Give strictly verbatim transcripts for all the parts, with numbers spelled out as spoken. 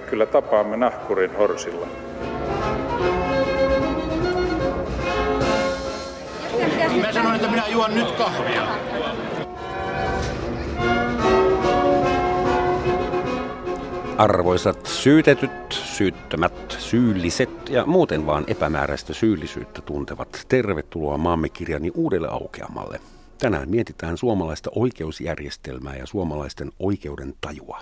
me kyllä tapaamme nahkurin horsilla. Mä sanoin, että minä juon nyt kahvia. Arvoisat syytetyt, syyttömät, syylliset ja muuten vaan epämääräistä syyllisyyttä tuntevat, tervetuloa maamme kirjani uudelle aukeamalle. Tänään mietitään suomalaista oikeusjärjestelmää ja suomalaisten oikeuden tajua.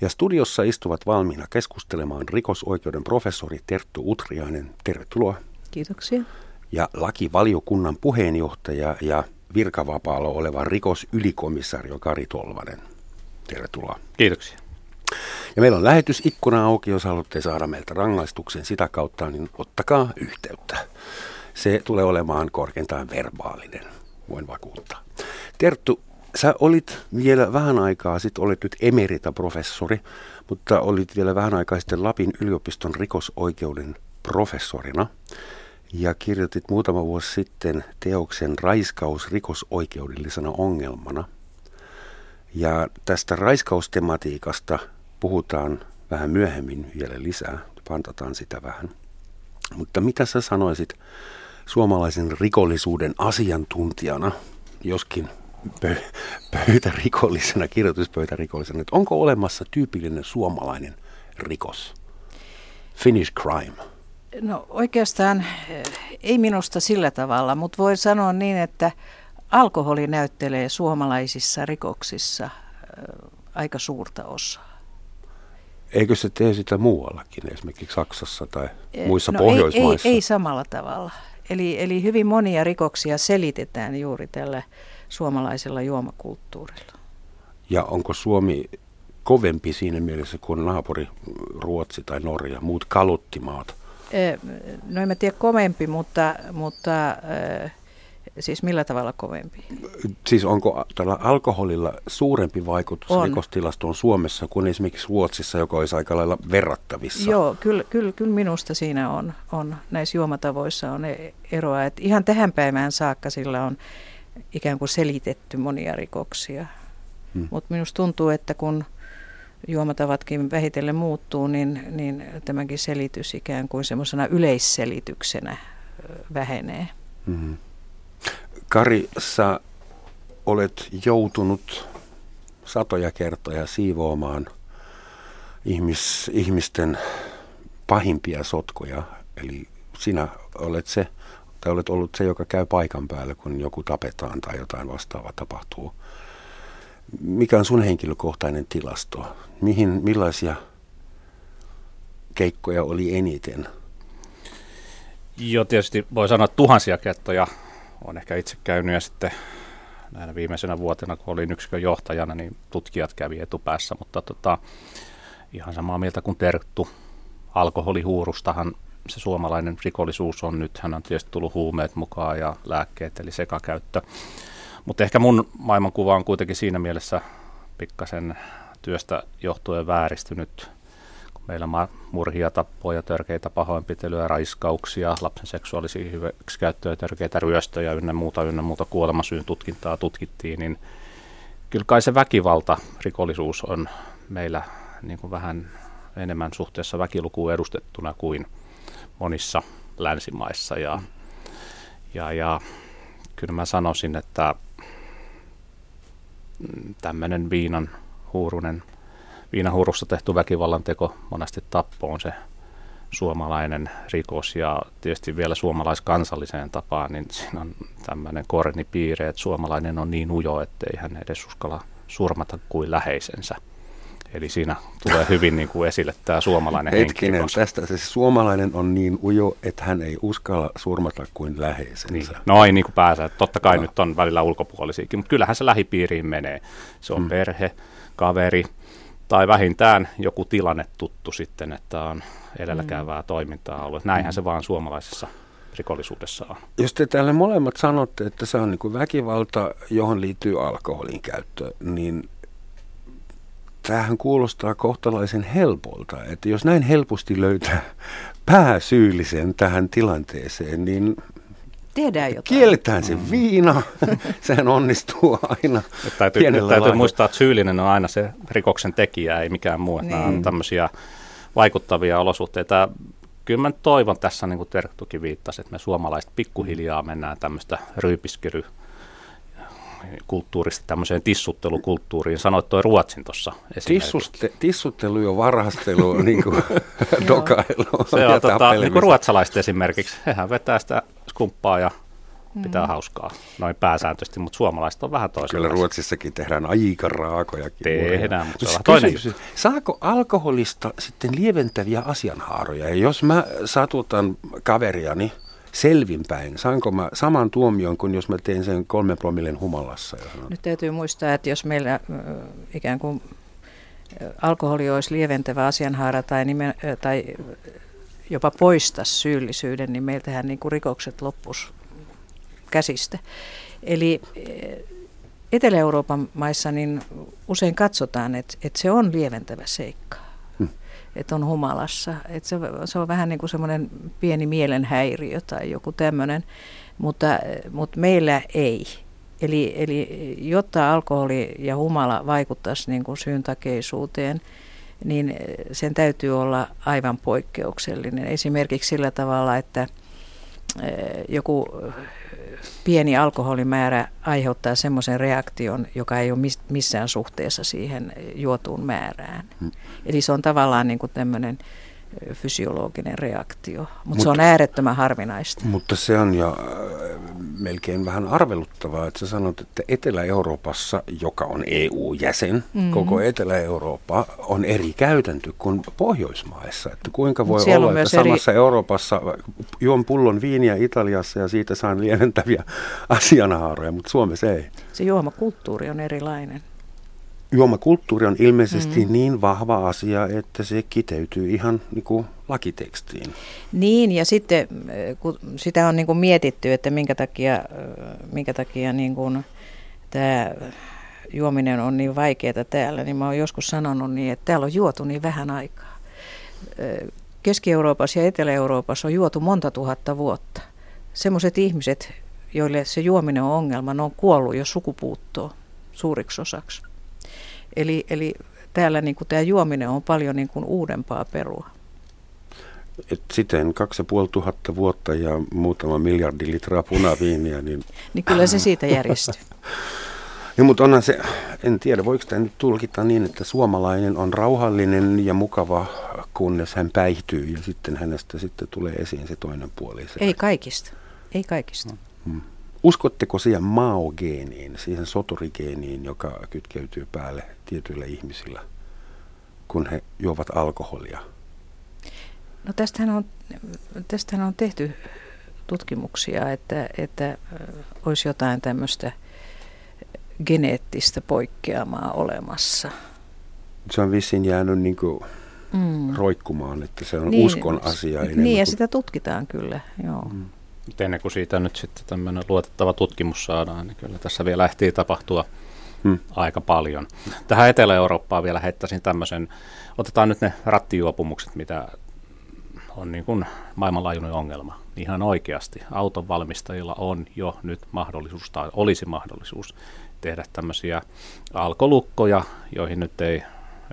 Ja studiossa istuvat valmiina keskustelemaan rikosoikeuden professori Terttu Utriainen. Tervetuloa. Kiitoksia. Ja lakivaliokunnan puheenjohtaja ja virkavapaalla oleva rikosylikomissaario Kari Tolvanen. Tervetuloa. Kiitoksia. Ja meillä on lähetysikkuna auki, jos haluatte saada meiltä rangaistuksen sitä kautta, niin ottakaa yhteyttä. Se tulee olemaan korkeintaan verbaalinen, voin vakuuttaa. Terttu, sä olit vielä vähän aikaa sitten, olet nyt emerita professori, mutta olit vielä vähän aikaa sitten Lapin yliopiston rikosoikeuden professorina ja kirjoitit muutama vuosi sitten teoksen Raiskaus rikosoikeudellisena ongelmana. Ja tästä raiskaustematiikasta puhutaan vähän myöhemmin vielä lisää, pantataan sitä vähän. Mutta mitä sä sanoisit suomalaisen rikollisuuden asiantuntijana, joskin pö- pöytärikollisena, kirjoituspöytärikollisena, että onko olemassa tyypillinen suomalainen rikos? Finnish crime. No oikeastaan ei minusta sillä tavalla, mutta voi sanoa niin, että alkoholi näyttelee suomalaisissa rikoksissa aika suurta osaa. Eikö se tee sitä muuallakin, esimerkiksi Saksassa tai muissa no, Pohjoismaissa? Ei, ei, ei samalla tavalla. Eli, eli hyvin monia rikoksia selitetään juuri tällä suomalaisella juomakulttuurilla. Ja onko Suomi kovempi siinä mielessä kuin naapuri Ruotsi tai Norja, muut kaluttimaat? No en mä tiedä kovempi, mutta... mutta siis millä tavalla kovempi? Siis onko tällä alkoholilla suurempi vaikutus on rikostilastoon Suomessa kuin esimerkiksi Ruotsissa, joka olisi aika lailla verrattavissa? Joo, kyllä, kyllä, kyllä minusta siinä on, on, näissä juomatavoissa on eroa. Et ihan tähän päivään saakka sillä on ikään kuin selitetty monia rikoksia. Hmm. Mutta minusta tuntuu, että kun juomatavatkin vähitellen muuttuu, niin, niin tämäkin selitys ikään kuin semmoisena yleisselityksenä vähenee. Hmm. Kari, sä olet joutunut satoja kertoja siivoamaan ihmis, ihmisten pahimpia sotkoja. Eli sinä olet se, tai olet ollut se, joka käy paikan päällä, kun joku tapetaan tai jotain vastaavaa tapahtuu. Mikä on sun henkilökohtainen tilasto? Mihin, millaisia keikkoja oli eniten? Joo, tietysti voi sanoa tuhansia kertoja. Olen ehkä itse käynyt ja sitten näinä viimeisenä vuotena, kun olin yksikön johtajana, niin tutkijat kävi etupäässä, mutta tota, ihan samaa mieltä kuin Terttu. Alkoholihuurustahan se suomalainen rikollisuus on nyt. Hän on tietysti tullut huumeet mukaan ja lääkkeet, eli sekakäyttö. Mutta ehkä mun maailmankuva on kuitenkin siinä mielessä pikkasen työstä johtuen vääristynyt. Meillä on murhia, tappoja, törkeitä pahoinpitelyä, raiskauksia, lapsen seksuaalisia hyväksikäyttöjä, törkeitä ryöstöjä ynnä muuta, ynnä muuta kuolemasyyn tutkintaa tutkittiin, niin kyllä kai se väkivalta, rikollisuus on meillä niin kuin vähän enemmän suhteessa väkilukuun edustettuna kuin monissa länsimaissa. Ja, ja, ja kyllä mä sanoisin, että tämmöinen viinan huurunen viinahuurussa tehty väkivallan teko, monesti tappo on se suomalainen rikos ja tietysti vielä suomalaiskansalliseen tapaan, niin siinä on tämmöinen kornipiire, että suomalainen on niin ujo, ettei hän edes uskalla surmata kuin läheisensä. Eli siinä tulee hyvin niin kuin esille tämä suomalainen henkinen. Hetkinen, tästä se suomalainen on niin ujo, että hän ei uskalla surmata kuin läheisensä. Niin. No ei niin kuin pääsee, totta kai no. Nyt on välillä ulkopuolisiakin, mutta kyllähän se lähipiiriin menee. Se on hmm. perhe, kaveri. Tai vähintään joku tilanne tuttu sitten, että on edelläkäyvää toimintaa ollut. Näinhän se vaan suomalaisessa rikollisuudessa on. Jos te täällä molemmat sanotte, että se on niin kuin väkivalta, johon liittyy alkoholin käyttö, niin tämähän kuulostaa kohtalaisen helpolta. Että jos näin helposti löytää pääsyyllisen tähän tilanteeseen, niin Tehdään jotain. Kielletään se viina, sehän onnistuu aina. Täytyy, täytyy muistaa, että syyllinen on aina se rikoksen tekijä, ei mikään muu. Niin. Nämä on tämmöisiä vaikuttavia olosuhteita. Kyllä mä toivon tässä, niin kuin Terttukin viittasi, että me suomalaiset pikkuhiljaa mennään tämmöistä ryypiskyry kulttuurista tämmöiseen tissuttelukulttuuriin. Sanoit toi Ruotsin tuossa esimerkiksi. Tissuttelu ja varhastelu on niin kuin dokailu. Se on tota, niin kuin ruotsalaiset esimerkiksi. Hehän vetää sitä skumppaa ja pitää mm. hauskaa noin pääsääntöisesti, mutta suomalaiset on vähän toisenlaisia. Kyllä Ruotsissakin tehdään aika raakojakin. Tehdään, mutta se on toinen. Saako alkoholista sitten lieventäviä asianhaaroja? Ja jos mä satutan kaveriani selvinpäin, saanko mä saman tuomion kuin jos mä tein sen kolmen promillen humalassa? Nyt täytyy muistaa, että jos meillä ikään kuin alkoholi olisi lieventävä asianhaara tai, nimen, tai jopa poistaisi syyllisyyden, niin meiltähän niin kuin rikokset loppuisivat käsistä. Eli Etelä-Euroopan maissa niin usein katsotaan, että, että se on lieventävä seikka. Että on humalassa. Että se, se on vähän niin kuin semmoinen pieni mielenhäiriö tai joku tämmöinen, mutta, mutta meillä ei. Eli, eli jotta alkoholi ja humala vaikuttaisi niin kuin syyntakeisuuteen, niin sen täytyy olla aivan poikkeuksellinen. Esimerkiksi sillä tavalla, että joku pieni alkoholimäärä aiheuttaa semmoisen reaktion, joka ei ole missään suhteessa siihen juotuun määrään. Hmm. Eli se on tavallaan niin kuin tämmöinen fysiologinen reaktio, mutta, mutta se on äärettömän harvinaista. Mutta se on jo melkein vähän arveluttavaa, että sä sanot, että Etelä-Euroopassa, joka on E U-jäsen, mm-hmm. koko Etelä-Eurooppa on eri käytäntö kuin Pohjoismaissa. Että kuinka voi olla, että samassa eri... Euroopassa juon pullon viiniä Italiassa ja siitä saan lieventäviä asianhaaroja, mutta Suomessa ei. Se juomakulttuuri on erilainen. Juomakulttuuri on ilmeisesti mm-hmm. niin vahva asia, että se kiteytyy ihan niin kuin lakitekstiin. Niin, ja sitten kun sitä on niin kuin mietitty, että minkä takia, minkä takia niin kuin tämä juominen on niin vaikeaa täällä, niin mä oon joskus sanonut niin, että täällä on juotu niin vähän aikaa. Keski-Euroopassa ja Etelä-Euroopassa on juotu monta tuhatta vuotta. Semmoiset ihmiset, joille se juominen on ongelma, ne on kuollut jo sukupuuttoon suuriksi osaksi. Eli, eli täällä niin kuin tämä juominen on paljon niin kuin uudempaa perua. Et siten kaksi ja puoli tuhatta vuotta ja muutama miljardi litraa punaviiniä. Niin, niin kyllä se siitä järjestyy. Ja, mutta onhan se, en tiedä, voiko tämä nyt tulkita niin, että suomalainen on rauhallinen ja mukava, kunnes hän päihtyy ja sitten hänestä sitten tulee esiin se toinen puoli. Se ei kaikista, ei kaikista. Hmm. Uskotteko siihen maogeeniin, siihen soturigeeniin, joka kytkeytyy päälle tietyillä ihmisillä, kun he juovat alkoholia? No tästähän on, tästähän on tehty tutkimuksia, että, että olisi jotain tämmöistä geneettistä poikkeamaa olemassa. Se on vissiin jäänyt niin kuin mm. roikkumaan, että se on niin, uskon asia. Niin, kuin... ja sitä tutkitaan kyllä, joo. Mm. Ennen kuin siitä nyt sitten tämmöinen luotettava tutkimus saadaan, niin kyllä tässä vielä ehtii tapahtua hmm. aika paljon. Tähän Etelä-Eurooppaan vielä heittäisin tämmöisen, otetaan nyt ne rattijuopumukset, mitä on niin kuin maailmanlaajuinen ongelma. Ihan oikeasti autonvalmistajilla on jo nyt mahdollisuus tai olisi mahdollisuus tehdä tämmöisiä alkolukkoja, joihin nyt ei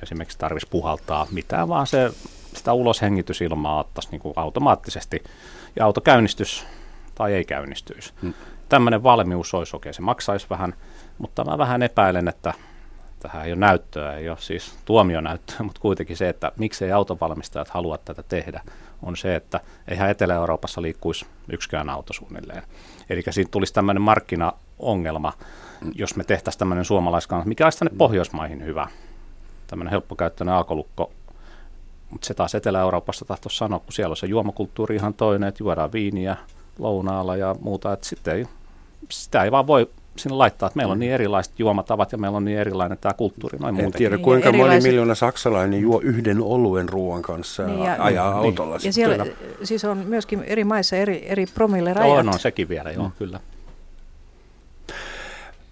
esimerkiksi tarvitsisi puhaltaa mitään, vaan se, sitä uloshengitysilmaa ottaisi niin kuin automaattisesti ja auto käynnistys tai ei käynnistyisi. Hmm. Tämmöinen valmius olisi oikein, se maksaisi vähän, mutta mä vähän epäilen, että tähän ei ole näyttöä, ei ole siis tuomionäyttöä, mutta kuitenkin se, että miksei autovalmistajat halua tätä tehdä, on se, että eihän Etelä-Euroopassa liikkuisi yksikään auto suunnilleen. Eli siinä tulisi tämmöinen markkinaongelma, hmm. jos me tehtäisiin tämmöinen suomalaiskansa, mikä olisi tänne Pohjoismaihin hyvä, tämmöinen helppokäyttöinen alkolukko. Mutta se taas Etelä-Euroopassa tahtoisi sanoa, kun siellä on se juomakulttuuri ihan toinen, että juodaan viiniä lounaalla ja muuta. Että sitten ei, sitä ei vaan voi sinne laittaa, että meillä on niin erilaiset juomatavat ja meillä on niin erilainen tämä kulttuuri. Noin en muutenkin. Tiedä, kuinka erilaiset... moni miljoona saksalainen juo yhden oluen ruoan kanssa niin, ja ajaa niin, autolla. Ja siellä siis on myöskin eri maissa eri, eri promille rajat. Joo, no sekin vielä, joo, mm. kyllä.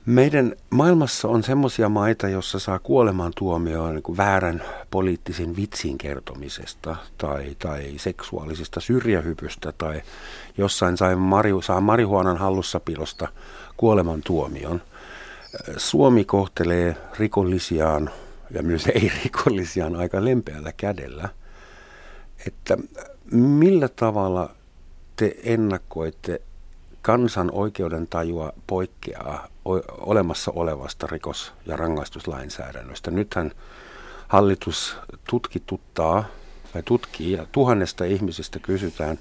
Meidän maailmassa on semmoisia maita, jossa saa kuoleman tuomioon niin kuin väärän poliittisen vitsin kertomisesta tai, tai seksuaalisesta syrjähypystä tai jossain sai marju, saa marihuanan hallussapidosta kuoleman tuomion. Suomi kohtelee rikollisiaan ja myös ei-rikollisiaan aika lempeällä kädellä. Että millä tavalla te ennakoitte kansan oikeudentajua poikkeaa olemassa olevasta rikos- ja rangaistuslainsäädännöstä? Nythän hallitus tutkituttaa tai tutkii ja tuhannesta ihmisestä kysytään,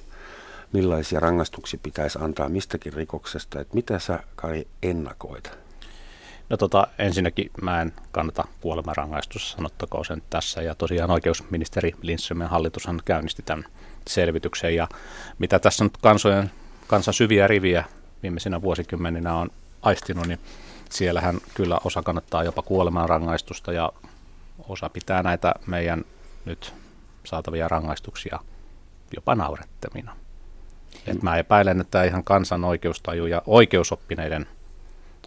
millaisia rangaistuksia pitäisi antaa mistäkin rikoksesta. Että mitä sä, Kari, ennakoit? No tota, ensinnäkin mä en kannata kuolemanrangaistusta, sanottakoon sen tässä. Ja tosiaan oikeusministeri Lindströmin hallitushan käynnisti tämän selvityksen. Ja mitä tässä nyt kansojen, kansan syviä riviä viimeisinä vuosikymmeninä on aistinut, niin siellähän kyllä osa kannattaa jopa kuolemanrangaistusta ja osa pitää näitä meidän nyt saatavia rangaistuksia jopa naurettamina. Mm. Et mä epäilen, että ihan kansan oikeustaju ja oikeusoppineiden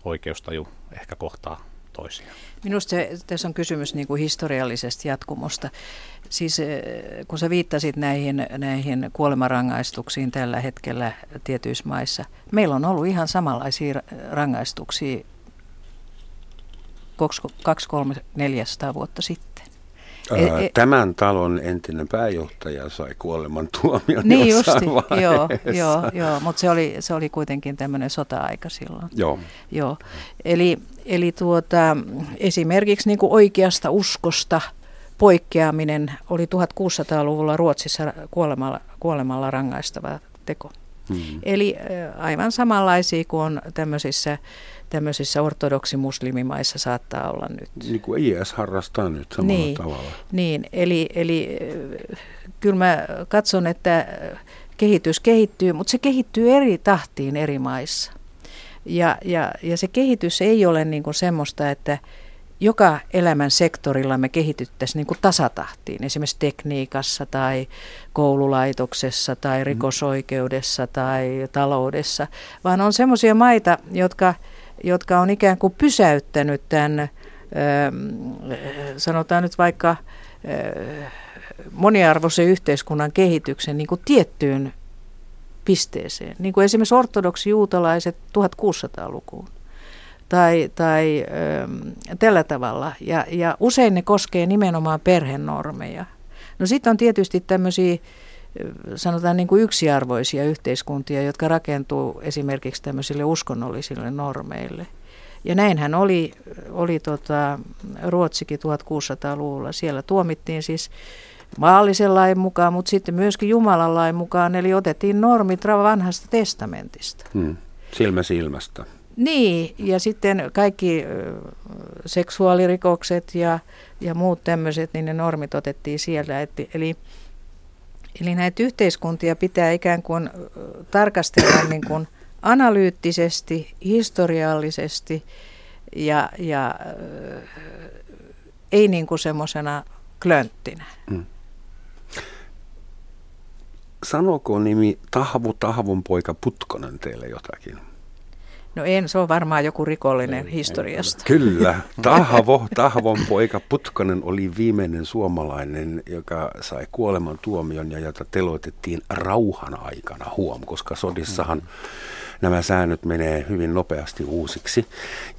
oikeustaju ehkä kohtaa toisiaan. Minusta se, tässä on kysymys niin kuin historiallisesta jatkumosta. Siis kun sä viittasit näihin, näihin kuolemarangaistuksiin tällä hetkellä tietyissä maissa, meillä on ollut ihan samanlaisia rangaistuksia kaksi kolme neljäsataa vuotta sitten. Ää, e, tämän talon entinen pääjohtaja sai kuoleman tuomion niin jossain justi, joo, joo, joo, mutta se oli, se oli kuitenkin tämmöinen sota-aika silloin. Joo. Joo. Eli, eli tuota, esimerkiksi niin kuin oikeasta uskosta poikkeaminen oli tuhatkuusisataaluvulla Ruotsissa kuolemalla, kuolemalla rangaistava teko. Mm-hmm. Eli aivan samanlaisia kuin on tämmöisissä, tämmöisissä ortodoksimuslimimaissa saattaa olla nyt. Niin kuin I S harrastaa nyt samalla niin, tavalla. Niin, eli, eli kyllä mä katson, että kehitys kehittyy, mutta se kehittyy eri tahtiin eri maissa. Ja, ja, ja se kehitys ei ole niin kuin semmoista, että joka elämän sektorilla me kehityttäisiin niin kuin tasatahtiin, esimerkiksi tekniikassa tai koululaitoksessa tai rikosoikeudessa tai taloudessa, vaan on semmoisia maita, jotka, jotka on ikään kuin pysäyttänyt tämän, sanotaan nyt vaikka moniarvoisen yhteiskunnan kehityksen niin kuin tiettyyn pisteeseen, niin kuin esimerkiksi ortodoksi juutalaiset tuhatkuusisataalukuun. Tai, tai ö, tällä tavalla. Ja, ja usein ne koskee nimenomaan perhenormeja. No sitten on tietysti tämmöisiä, sanotaan niin kuin yksiarvoisia yhteiskuntia, jotka rakentuu esimerkiksi tämmöisille uskonnollisille normeille. Ja näinhän oli, oli tota Ruotsikin tuhatkuusisataaluvulla. Siellä tuomittiin siis maallisen lain mukaan, mutta sitten myöskin Jumalan lain mukaan, eli otettiin normit vanhasta testamentista. Hmm. Silmä silmästä. Niin, ja sitten kaikki seksuaalirikokset ja, ja muut tämmöiset, niin ne normit otettiin siellä. Et, eli, eli näitä yhteiskuntia pitää ikään kuin tarkastella niin kuin analyyttisesti, historiallisesti ja, ja ei niin kuin semmoisena klönttinä. Mm. Sanooko nimi Tahvo Tahvon poika Putkonen teille jotakin? No en, se on varmaan joku rikollinen ei, historiasta. Ei, kyllä, Tahvo, Tahvon poika Putkonen oli viimeinen suomalainen, joka sai kuoleman tuomion ja jota teloitettiin rauhan aikana, huom, koska sodissahan mm-hmm. nämä säännöt menee hyvin nopeasti uusiksi.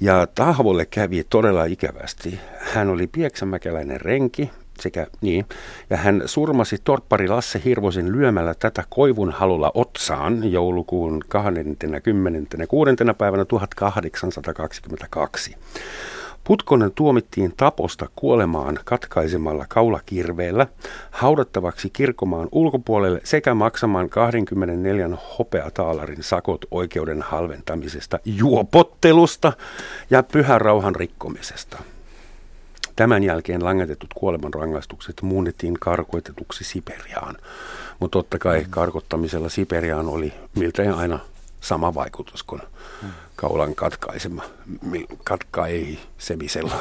Ja Tahvolle kävi todella ikävästi. Hän oli pieksämäkeläinen renki. Sekä, niin, ja hän surmasi torppari Lasse Hirvosen lyömällä tätä koivun halulla otsaan joulukuun kahdeskymmeneskuudes päivänä tuhatkahdeksansataakaksikymmentäkaksi. Putkonen tuomittiin taposta kuolemaan katkaisemalla kaulakirveellä, haudattavaksi kirkomaan ulkopuolelle sekä maksamaan kaksikymmentäneljä hopeataalarin sakot oikeuden halventamisesta, juopottelusta ja pyhän rauhan rikkomisesta. Tämän jälkeen langetetut kuolemanrangaistukset muunnettiin karkoitetuksi Siperiaan, mutta totta kai karkottamisella Siperiaan oli miltei aina sama vaikutus kuin kaulan katkaisema, katkaisemisella.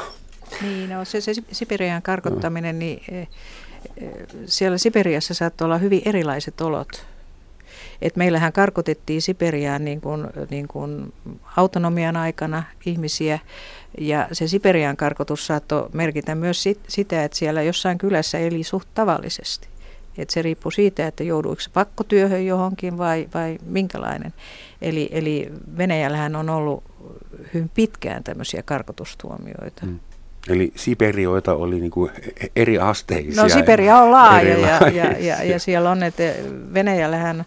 Niin, no se, se Siperiaan karkottaminen, niin siellä Siperiassa saattoi olla hyvin erilaiset olot. Et meillähän karkotettiin Siperiaan niin kuin, niin kuin autonomian aikana ihmisiä, ja se Siperiaan karkotus saattoi merkitä myös sit, sitä, että siellä jossain kylässä eli suht tavallisesti. Et se riippuu siitä, että jouduiko se pakkotyöhön johonkin vai, vai minkälainen. Eli, eli Venäjällähän on ollut hyvin pitkään tämmöisiä karkotustuomioita. Mm. Eli Siperioita oli niin kuin eri asteisia. No Siperia on laaja ja, ja, ja, ja siellä on, että Venäjällähän,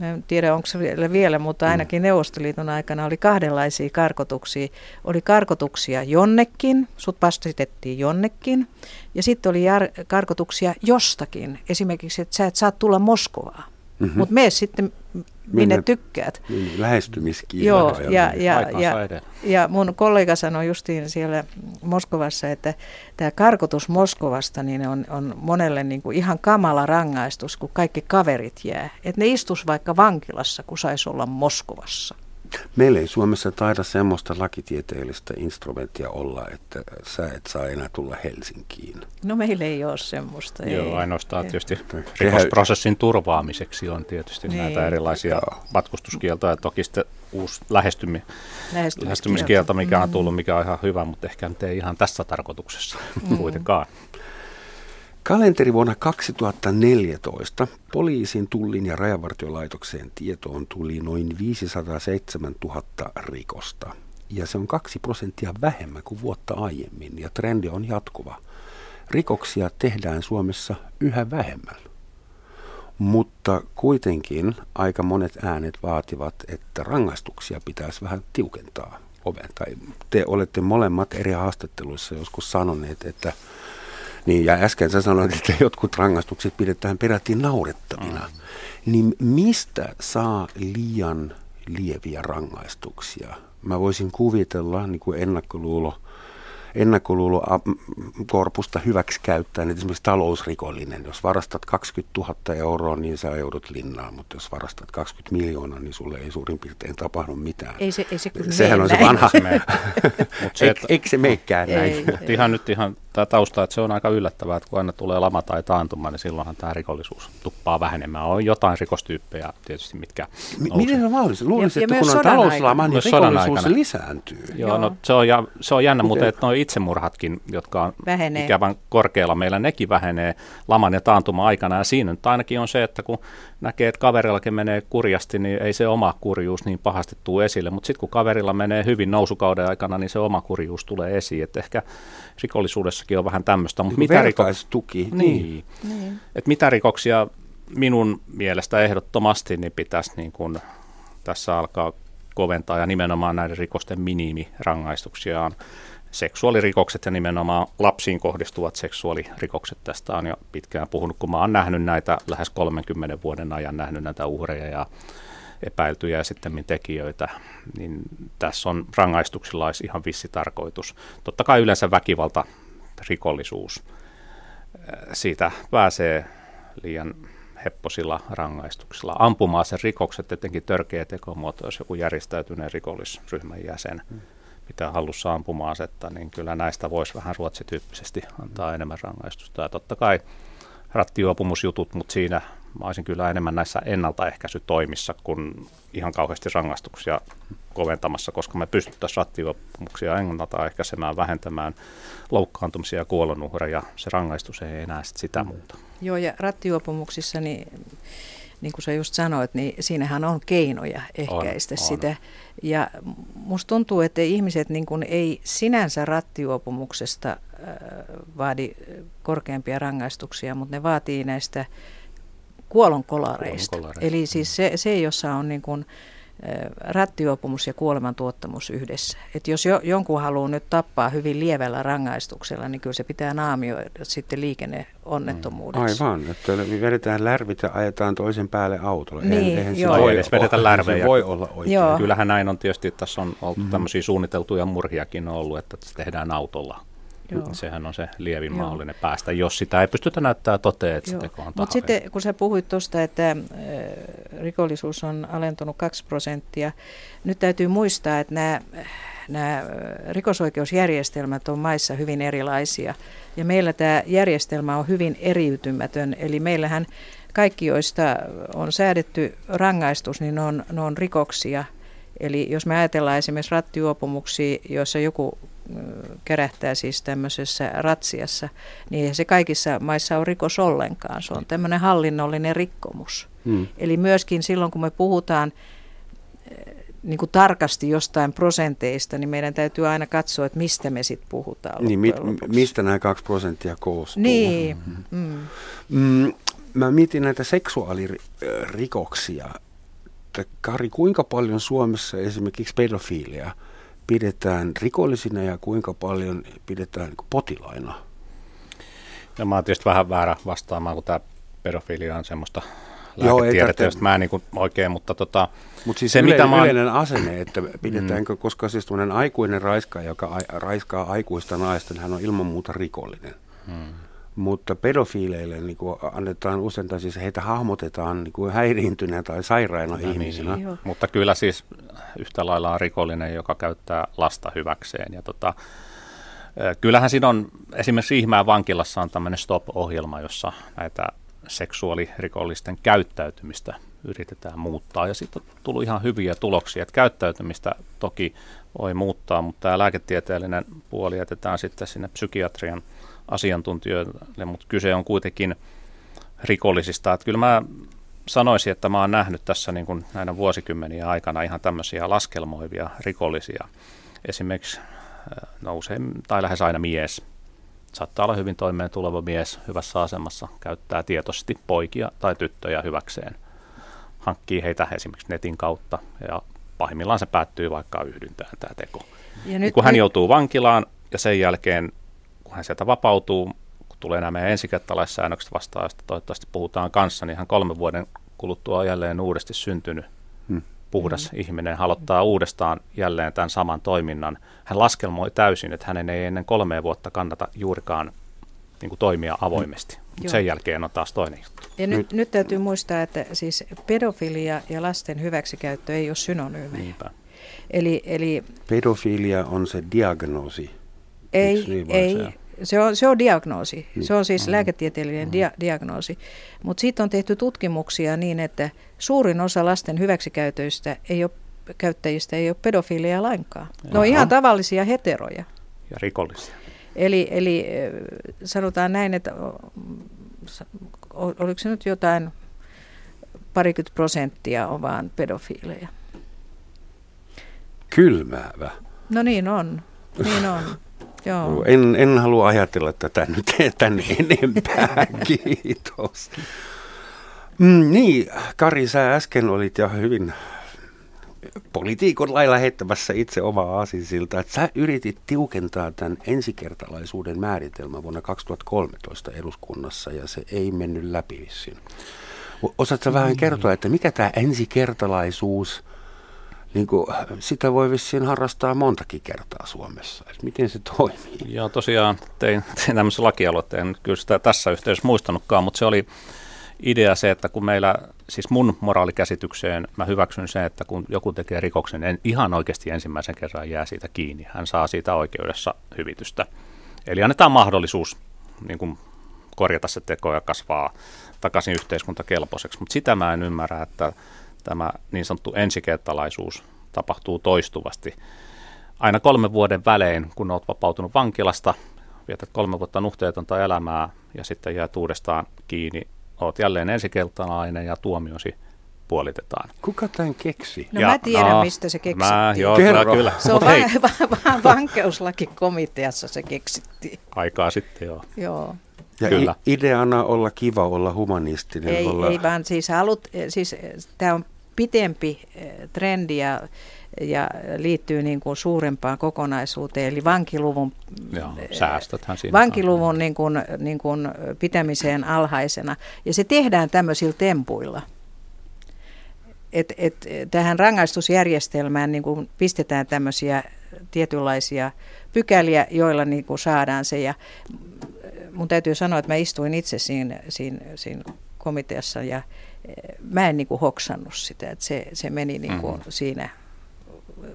en tiedä onko se vielä, mutta ainakin Neuvostoliiton aikana oli kahdenlaisia karkotuksia. Oli karkotuksia jonnekin, sut passitettiin jonnekin, ja sitten oli jär- karkotuksia jostakin. Esimerkiksi, että sä et saa tulla Moskovaan, mm-hmm. mutta mene sitten minne, minne tykkäät. Niin, lähestymiskielto. Joo, ja, ja, ja, ja mun kollega sanoi justiin siellä Moskovassa, että tämä karkotus Moskovasta niin on, on monelle niin kuin ihan kamala rangaistus, kun kaikki kaverit jää. Että ne istus vaikka vankilassa, kun saisi olla Moskovassa. Meillä ei Suomessa taida semmoista lakitieteellistä instrumenttia olla, että sä et saa enää tulla Helsinkiin. No meillä ei ole semmoista. Joo, ei. Ainoastaan tietysti rikosprosessin turvaamiseksi on tietysti niin. Näitä erilaisia matkustuskieltoja ja toki sitten uusi lähestymi- lähestymiskielto. lähestymiskielto, mikä on tullut, mikä on ihan hyvä, mutta ehkä nyt ei ihan tässä tarkoituksessa mm. kuitenkaan. Kalenterivuonna kaksituhattaneljätoista poliisin, tullin ja rajavartiolaitokseen tietoon tuli noin viisisataaseitsemäntuhatta rikosta. Ja se on kaksi prosenttia vähemmän kuin vuotta aiemmin ja trendi on jatkuva. Rikoksia tehdään Suomessa yhä vähemmän. Mutta kuitenkin aika monet äänet vaativat, että rangaistuksia pitäisi vähän tiukentaa. Tai te olette molemmat eri haastatteluissa joskus sanoneet, että niin, ja äsken sä sanoit, että jotkut rangaistukset pidetään peräti naurettavina. Mm. Niin mistä saa liian lieviä rangaistuksia? Mä voisin kuvitella niin kuin ennakkoluulo, ennakkoluulo korpusta hyväksi käyttäen, että esimerkiksi talousrikollinen. Jos varastat kaksikymmentätuhatta euroa, niin sä joudut linnaan, mutta jos varastat kaksikymmentä miljoonaa, niin sulle ei suurin piirtein tapahdu mitään. Ei se, ei se kyllä Sehän on näin. Se vanha. Eikö se meikään näin? Ei, ei. Ihan nyt ihan... Tämä tausta, että se on aika yllättävää, että kun aina tulee lama tai taantuma, niin silloinhan tämä rikollisuus tuppaa vähenemään. On jotain rikostyyppejä tietysti, mitkä nousee. Miten se on mahdollista? Luulisin, että kun on talouslama, niin rikollisuus lisääntyy. Joo, Joo. No, se, on, se on jännä, mutta nuo itsemurhatkin, jotka on vähenee. Ikävän korkealla meillä, nekin vähenee laman ja taantuman aikana. Ja siinä nyt ainakin on se, että kun näkee, että kaverillakin menee kurjasti, niin ei se oma kurjuus niin pahasti tule esille. Mutta sitten kun kaverilla menee hyvin nousukauden aikana, niin se oma kurjuus tulee esiin. Et ehkä rikollisuudessa on vähän tämmöistä, mutta mitä, rikok- niin. Niin. Et mitä rikoksia minun mielestä ehdottomasti niin pitäisi niin kun tässä alkaa koventaa ja nimenomaan näiden rikosten minimirangaistuksia on seksuaalirikokset ja nimenomaan lapsiin kohdistuvat seksuaalirikokset. Tästä on jo pitkään puhunut, kun mä oon nähnyt näitä lähes kolmenkymmenen vuoden ajan nähnyt näitä uhreja ja epäiltyjä ja sitten tekijöitä, niin tässä on rangaistuksilla olisi ihan vissi tarkoitus. Totta kai yleensä väkivalta rikollisuus. Siitä pääsee liian hepposilla rangaistuksilla. Ampumaan sen rikokset, etenkin törkeä tekomuoto, jos joku järjestäytyneen rikollisryhmän jäsen pitää hallussa ampuma-asetta, niin kyllä näistä voisi vähän ruotsityyppisesti antaa enemmän rangaistusta. Ja totta kai rattijuopumusjutut, mutta siinä mä olisin kyllä enemmän näissä ennaltaehkäisytoimissa kuin ihan kauheasti rangaistuksia koventamassa, koska me pystyttäisiin rattijuopumuksia ennaltaehkäisemään, vähentämään loukkaantumisia ja kuolonuhreja. Se rangaistus ei enää sit sitä muuta. Joo, ja rattijuopumuksissa, niin, niin kuin sä just sanoit, niin siinähän on keinoja ehkäistä on, sitä. On. Ja musta tuntuu, että ihmiset niin kun ei sinänsä rattijuopumuksesta äh, vaadi korkeampia rangaistuksia, mutta ne vaatii näistä kuolonkolareista. Kuolonkolareista. Eli siis se, se jossa on niin kuin rattijuopumus ja kuolemantuottamus yhdessä. Et jos jo, jonkun haluaa nyt tappaa hyvin lievällä rangaistuksella, niin kyllä se pitää naamioida sitten liikenneonnettomuudessa. Aivan, että me vedetään lärvit ja ajetaan toisen päälle autolla. Niin, eihän se voi edes vedetä lärvejä. Se voi olla oikein. Kyllähän näin on tietysti, että tässä on ollut mm. tämmöisiä suunniteltuja murhiakin ollut, että se tehdään autolla. Joo. Sehän on se lievin Joo. mahdollinen päästä, jos sitä ei pystytä näyttämään toteen, että se teko on tahve. Mutta sitten kun sä puhuit tuosta, että rikollisuus on alentunut kaksi prosenttia, nyt täytyy muistaa, että nämä, nämä rikosoikeusjärjestelmät on maissa hyvin erilaisia. Ja meillä tämä järjestelmä on hyvin eriytymätön, eli meillähän kaikki, joista on säädetty rangaistus, niin ne on, ne on rikoksia. Eli jos me ajatellaan esimerkiksi rattijuopumuksia, joissa joku kärähtää siis tämmöisessä ratsiassa, niin se kaikissa maissa on rikos ollenkaan. Se on tämmöinen hallinnollinen rikkomus. Hmm. Eli myöskin silloin, kun me puhutaan niin kuin tarkasti jostain prosenteista, niin meidän täytyy aina katsoa, että mistä me sitten puhutaan. Niin, mi- mistä nämä kaksi prosenttia koostuu? Niin. Mm. Mm. Mä mietin näitä seksuaalirikoksia. Kari, kuinka paljon Suomessa esimerkiksi pedofiilia pidetään rikollisina ja kuinka paljon pidetään potilaina? Ja mä oon tietysti vähän väärä vastaamaan, kun tämä pedofiilia on semmoista lääketiedettä, josta mä en niin oikein, mutta tota, Mut siis se yleinen, mitä mä yleinen asenne, että pidetäänkö, mm. koska siis tämmöinen aikuinen raiskaaja, joka a, raiskaa aikuista naista, niin hän on ilman muuta rikollinen. Mm. Mutta pedofiileille niin kuin annetaan usein, tai siis heitä hahmotetaan niin kuin häiriintyneenä tai sairaina no, ihmisinä. Niin, mutta kyllä siis yhtä lailla on rikollinen, joka käyttää lasta hyväkseen. Ja tota, kyllähän siinä on, esimerkiksi Rihmään vankilassa on tämmöinen stop-ohjelma, jossa näitä seksuaalirikollisten käyttäytymistä yritetään muuttaa. Ja sitten on tullut ihan hyviä tuloksia, että käyttäytymistä toki voi muuttaa, mutta tämä lääketieteellinen puoli jätetään sitten sinne psykiatrian asiantuntijoille, mutta kyse on kuitenkin rikollisista. Että kyllä mä sanoisin, että mä oon nähnyt tässä niin kuin näinä vuosikymmeniä aikana ihan tämmöisiä laskelmoivia rikollisia. Esimerkiksi nousee, tai lähes aina mies. Saattaa olla hyvin toimeen tuleva mies hyvässä asemassa, käyttää tietoisesti poikia tai tyttöjä hyväkseen. Hankkii heitä esimerkiksi netin kautta ja pahimmillaan se päättyy vaikka yhdyntään tämä teko. Ja nyt, kun hän joutuu vankilaan ja sen jälkeen kun hän sieltä vapautuu, kun tulee nämä meidän ensikertalaissäännökset vastaan, josta toivottavasti puhutaan kanssa, niin hän kolmen vuoden kuluttua on jälleen uudesti syntynyt hmm. puhdas hmm. ihminen. Hän aloittaa uudestaan jälleen tämän saman toiminnan. Hän laskelmoi täysin, että hänen ei ennen kolmea vuotta kannata juurikaan niin kuin toimia avoimesti. Hmm. Sen jälkeen on taas toinen juttu. Ja nyt, nyt täytyy muistaa, että siis pedofilia ja lasten hyväksikäyttö ei ole synonyymejä. Niinpä. Eli, eli pedofilia on se diagnoosi. Ei, niin ei. Se? Se, on, se on diagnoosi. Se on siis mm-hmm. lääketieteellinen dia, diagnoosi. Mutta siitä on tehty tutkimuksia niin, että suurin osa lasten hyväksikäyttäjistä ei ole, käyttäjistä ei ole pedofiileja lainkaan. Aha. Ne on ihan tavallisia heteroja. Ja rikollisia. Eli, eli sanotaan näin, että oliko se nyt jotain parikymmentä prosenttia on vaan pedofiileja. Kylmäävä. No niin on. Niin on. Joo. En, en halua ajatella tätä nyt tämän enempää, kiitos. Mm, niin, Kari, sä äsken olit jo hyvin politiikon lailla heittämässä itse omaa aasinsiltaa, että sä yritit tiukentaa tämän ensikertalaisuuden määritelmän vuonna kaksituhattakolmetoista eduskunnassa ja se ei mennyt läpi vissiin. Osaatko vähän kertoa, että mikä tämä ensikertalaisuus? Niin kuin, sitä voi vissiin harrastaa montakin kertaa Suomessa. Et miten se toimii? Joo, tosiaan tein, tein tämmöisen lakialoitteen. En kyllä sitä tässä yhteydessä muistanutkaan, mutta se oli idea se, että kun meillä, siis mun moraalikäsitykseen mä hyväksyn sen, että kun joku tekee rikoksen, en ihan oikeasti ensimmäisen kerran jää siitä kiinni. Hän saa siitä oikeudessa hyvitystä. Eli annetaan mahdollisuus niin kuin korjata se teko ja kasvaa takaisin yhteiskuntakelpoiseksi. Mutta sitä mä en ymmärrä, että tämä niin sanottu ensikertalaisuus tapahtuu toistuvasti. Aina kolmen vuoden välein, kun olet vapautunut vankilasta, vietät kolme vuotta nuhteetonta elämää ja sitten jäät uudestaan kiinni. Olet jälleen ensikertalainen ja tuomiosi puolitetaan. Kuka tämän keksi? No ja, mä tiedän, no, mistä se keksittiin. Mä, joo, kyllä. Se on vaan va- va- vankeuslakikomiteassa se keksittiin. Aikaa sitten, joo. Joo. Ja kyllä. Ideana olla kiva, olla humanistinen. Ei, olla... ei vaan siis, halut, siis tämä on pitempi trendi ja, ja liittyy niin kuin suurempaan kokonaisuuteen, eli vankiluvun, joo, säästöthän siinä vankiluvun niin kuin, niin kuin pitämiseen alhaisena. Ja se tehdään tämmöisillä tempuilla. Et, et, tähän rangaistusjärjestelmään niin kuin pistetään tämmöisiä tietynlaisia pykäliä, joilla niin kuin saadaan se ja... Mun täytyy sanoa, että mä istuin itse siinä, siinä, siinä komiteassa ja mä en niin kuin hoksannut sitä, että se, se meni niin kuin mm-hmm. siinä,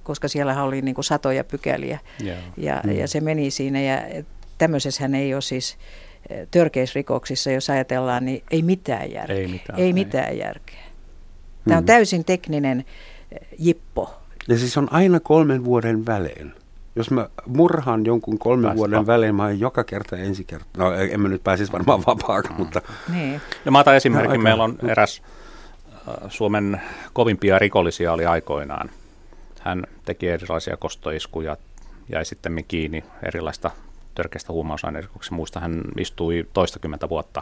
koska siellähän oli niin kuin satoja pykäliä yeah. ja, mm-hmm. ja se meni siinä ja tämmöisessähän ei ole siis törkeisrikoksissa, jos ajatellaan, niin ei mitään järkeä. Ei mitään, ei mitään järkeä. Tämä on täysin tekninen jippo. Ja siis on aina kolmen vuoden välein. Jos mä murhaan jonkun kolmen Pääs vuoden vapaa. välein, mä oon joka kerta ensi kerta. No en mä nyt pääsisi varmaan vapaakaan, mutta... Niin. No, mä otan esimerkin. No, meillä on eräs Suomen kovimpia rikollisia oli aikoinaan. Hän teki erilaisia kostoiskuja, jäi sitten kiinni erilaista törkeistä huumausainerikoksista. Muista hän istui toistakymmentä vuotta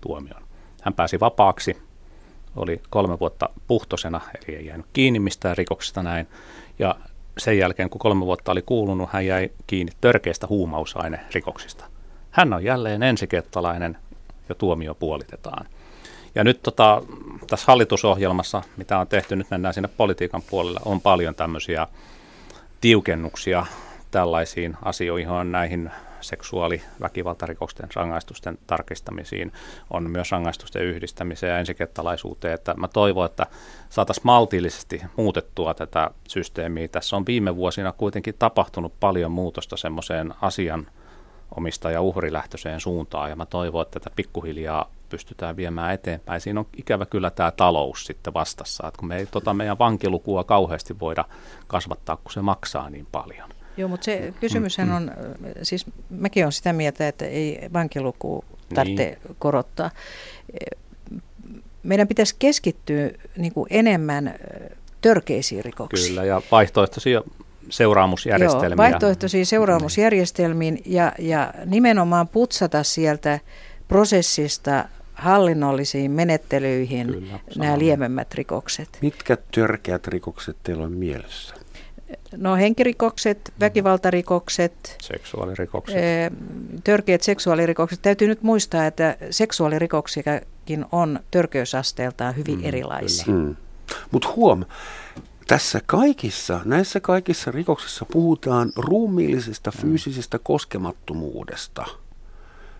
tuomioon. Hän pääsi vapaaksi, oli kolme vuotta puhtosena, eli ei jäänyt kiinni mistään rikoksesta näin. Ja sen jälkeen, kun kolme vuotta oli kuulunut, hän jäi kiinni törkeistä huumausainerikoksista. Hän on jälleen ensikertalainen ja tuomio puolitetaan. Ja nyt tota, tässä hallitusohjelmassa, mitä on tehty, nyt mennään sinne politiikan puolella, on paljon tämmöisiä tiukennuksia tällaisiin asioihin, näihin seksuaaliväkivaltarikosten rangaistusten tarkistamisiin, on myös rangaistusten yhdistämiseen ja ensikertalaisuuteen, että mä toivon, että saataisiin maltillisesti muutettua tätä systeemiä. Tässä on viime vuosina kuitenkin tapahtunut paljon muutosta semmoiseen asianomistaja- uhrilähtöiseen suuntaan, ja mä toivon, että tätä pikkuhiljaa pystytään viemään eteenpäin. Siinä on ikävä kyllä tämä talous sitten vastassa, että kun me ei tota meidän vankilukua kauheasti voida kasvattaa, kun se maksaa niin paljon. Joo, mutta se kysymyshän on, siis mäkin olen sitä mieltä, että ei vankilukua tarvitse niin korottaa. Meidän pitäisi keskittyä niin kuin enemmän törkeisiin rikoksiin. Kyllä, ja vaihtoehtoisia seuraamusjärjestelmiä. Joo, vaihtoehtoisia seuraamusjärjestelmiin ja, ja nimenomaan putsata sieltä prosessista hallinnollisiin menettelyihin. Kyllä, nämä lievemmät rikokset. Mitkä törkeät rikokset teillä on mielessä? No henkirikokset, väkivaltarikokset, seksuaalirikokset. Törkeät seksuaalirikokset. Täytyy nyt muistaa, että seksuaalirikoksiakin on törkeysasteeltaan hyvin mm, erilaisia. Mm. Mutta huom, tässä kaikissa, näissä kaikissa rikoksissa puhutaan ruumiillisesta, fyysisestä koskemattomuudesta.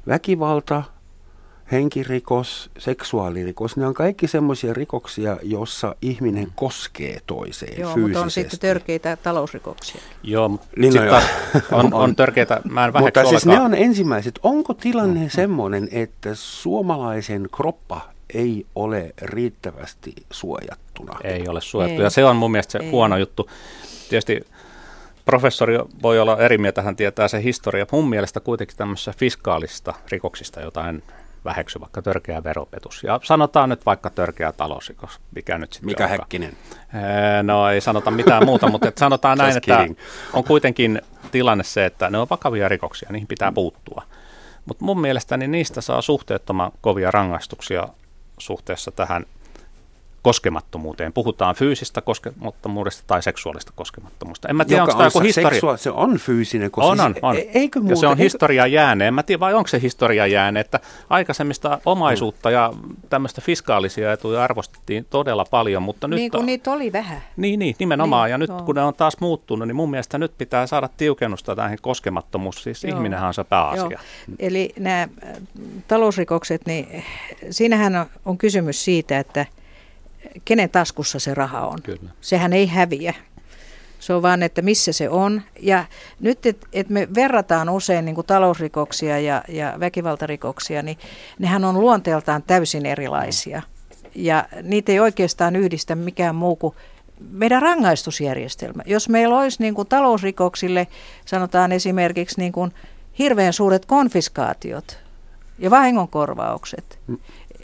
Väkivalta, henkirikos, seksuaalirikos, ne on kaikki semmoisia rikoksia, joissa ihminen koskee toiseen. Joo, fyysisesti. Joo, mutta on sitten törkeitä talousrikoksia. Joo, mutta niin no on, on törkeitä, mä en väheksi olekaan. Siis ne on ensimmäiset. Onko tilanne mm-hmm. semmoinen, että suomalaisen kroppa ei ole riittävästi suojattuna? Ei ole suojattu, ei. Ja se on mun mielestä se ei. huono juttu. Tietysti professori voi olla eri mieltä, hän tietää se historia. Mun mielestä kuitenkin tämmöisessä fiskaalista rikoksista jotain... väheksy, vaikka törkeä veropetus. Ja sanotaan nyt vaikka törkeä talousrikos. Mikä nyt sitten Mikä onkaan. Häkkinen? No ei sanota mitään muuta, mutta et sanotaan näin, että on kuitenkin tilanne se, että ne on vakavia rikoksia, niihin pitää puuttua. Mutta mun mielestäni niistä saa suhteettoman kovia rangaistuksia suhteessa tähän koskemattomuuteen. Puhutaan fyysistä koskemattomuudesta tai seksuaalista koskemattomuudesta. En mä tiedä, Joka onko on tämä historia. Seksua- se on fyysinen koskemattomuus. On, on, on. E- eikö muuta, ja se on eikö... historiaa jääneen. En mä tiedä, vai onko se historiaa jääneen, että aikaisemmista omaisuutta ja tämmöistä fiskaalisia etuja arvostettiin todella paljon, mutta nyt... Niin kuin on... niitä oli vähän. Niin, niin nimenomaan. Niin, ja nyt on. Kun ne on taas muuttunut, niin mun mielestä nyt pitää saada tiukennusta tähän koskemattomuus. Siis Joo. ihminenhän on se pääasia. Joo. Eli nämä talousrikokset, niin siinähän on kysymys siitä, että kenen taskussa se raha on. Kyllä. Sehän ei häviä. Se on vaan, että missä se on. Ja nyt, että et me verrataan usein niin kuin talousrikoksia ja, ja väkivaltarikoksia, niin nehän on luonteeltaan täysin erilaisia. Ja niitä ei oikeastaan yhdistä mikään muu kuin meidän rangaistusjärjestelmä. Jos meillä olisi niin kuin talousrikoksille, sanotaan esimerkiksi niin kuin hirveän suuret konfiskaatiot ja vahingonkorvaukset, mm.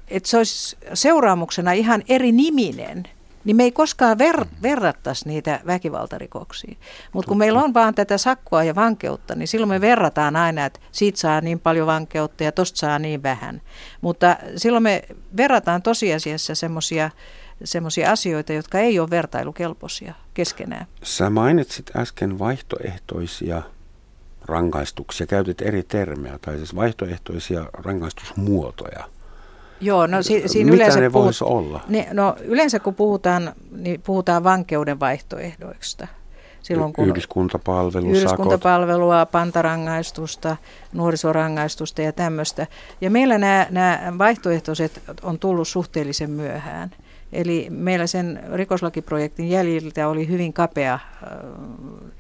että se olisi seuraamuksena ihan eri niminen, niin me ei koskaan ver- verrattaisi niitä väkivaltarikoksiin. Mutta kun meillä on vaan tätä sakkoa ja vankeutta, niin silloin me verrataan aina, että siitä saa niin paljon vankeutta ja tosta saa niin vähän. Mutta silloin me verrataan tosiasiassa semmoisia semmoisia asioita, jotka ei ole vertailukelpoisia keskenään. Sä mainitsit äsken vaihtoehtoisia rangaistuksia, käytit eri termejä, tai siis vaihtoehtoisia rangaistusmuotoja. Joo, no si- siinä Mitä yleensä ne puhut- olla? Ne, no yleensä kun puhutaan, niin puhutaan vankeuden vaihtoehdoista. Silloin, kun yhdyskuntapalvelu, yhdyskuntapalvelua, pantarangaistusta, nuorisorangaistusta ja tämmöistä. Ja meillä nämä, nämä vaihtoehtoiset on tullut suhteellisen myöhään. Eli meillä sen rikoslakiprojektin jäljiltä oli hyvin kapea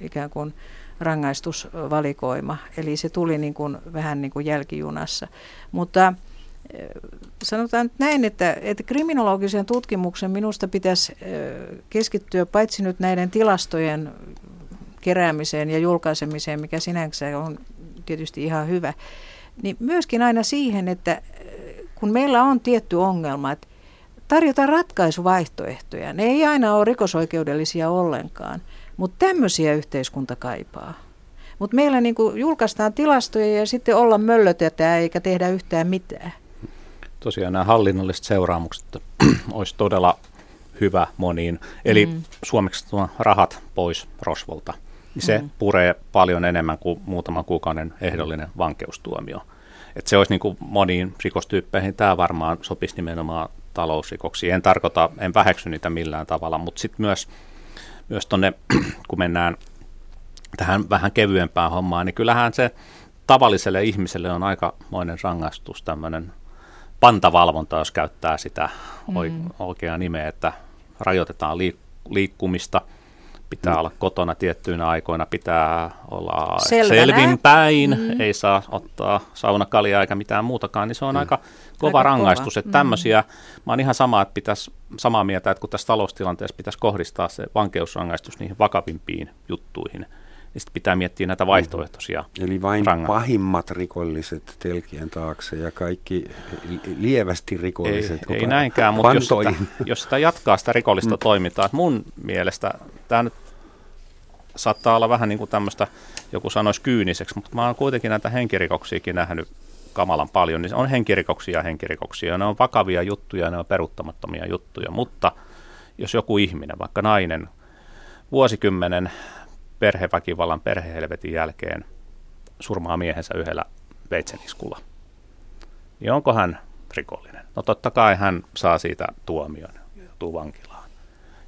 ikään kuin rangaistusvalikoima. Eli se tuli niin kuin, vähän niin kuin jälkijunassa. Mutta sanotaan näin, että, että kriminologisen tutkimuksen minusta pitäisi keskittyä paitsi nyt näiden tilastojen keräämiseen ja julkaisemiseen, mikä sinänsä on tietysti ihan hyvä, niin myöskin aina siihen, että kun meillä on tietty ongelma, että tarjotaan ratkaisuvaihtoehtoja. Ne ei aina ole rikosoikeudellisia ollenkaan, mutta tämmöisiä yhteiskunta kaipaa. Mutta meillä niin kuin julkaistaan tilastoja ja sitten olla möllötetään eikä tehdä yhtään mitään. Tosiaan nämä hallinnolliset seuraamukset olisi todella hyvä moniin. Eli mm. suomeksi rahat pois rosvolta. Se mm. puree paljon enemmän kuin muutama kuukauden ehdollinen vankeustuomio. Et se olisi niin kuin moniin rikostyyppeihin. Tämä varmaan sopisi nimenomaan talousrikoksiin. En tarkoita, en väheksy niitä millään tavalla, mutta sitten myös, myös tuonne, kun mennään tähän vähän kevyempään hommaan, niin kyllähän se tavalliselle ihmiselle on aikamoinen rangaistus, tämmöinen pantavalvonta, jos käyttää sitä mm. oikeaa nimeä, että rajoitetaan liik- liikkumista, pitää mm. olla kotona tiettyinä aikoina, pitää olla selvänä. selvinpäin, mm. ei saa ottaa saunakaljaa eikä mitään muutakaan, niin se on mm. aika kova aika rangaistus. Kova. Että tämmöisiä, mä oon ihan sama, että pitäisi, samaa mieltä, että kun tässä taloustilanteessa pitäisi kohdistaa se vankeusrangaistus niihin vakavimpiin juttuihin, niin sitten pitää miettiä näitä vaihtoehtoisia. Eli vain rangan. Pahimmat rikolliset telkien taakse ja kaikki lievästi rikolliset. Ei, ei näinkään, mutta jos sitä, jos sitä jatkaa sitä rikollista toimintaa, että mun mielestä tämä nyt saattaa olla vähän niin kuin tämmöistä, joku sanoisi kyyniseksi, mutta mä oon kuitenkin näitä henkirikoksiakin nähnyt kamalan paljon, niin on henkirikoksia ja henkirikoksia, ne on vakavia juttuja, ne on peruuttamattomia juttuja, mutta jos joku ihminen, vaikka nainen, vuosikymmenen perheväkivallan perhehelvetin jälkeen surmaa miehensä yhdellä veitseniskulla, niin onko hän rikollinen? No totta kai hän saa siitä tuomion, joutuu vankilaan.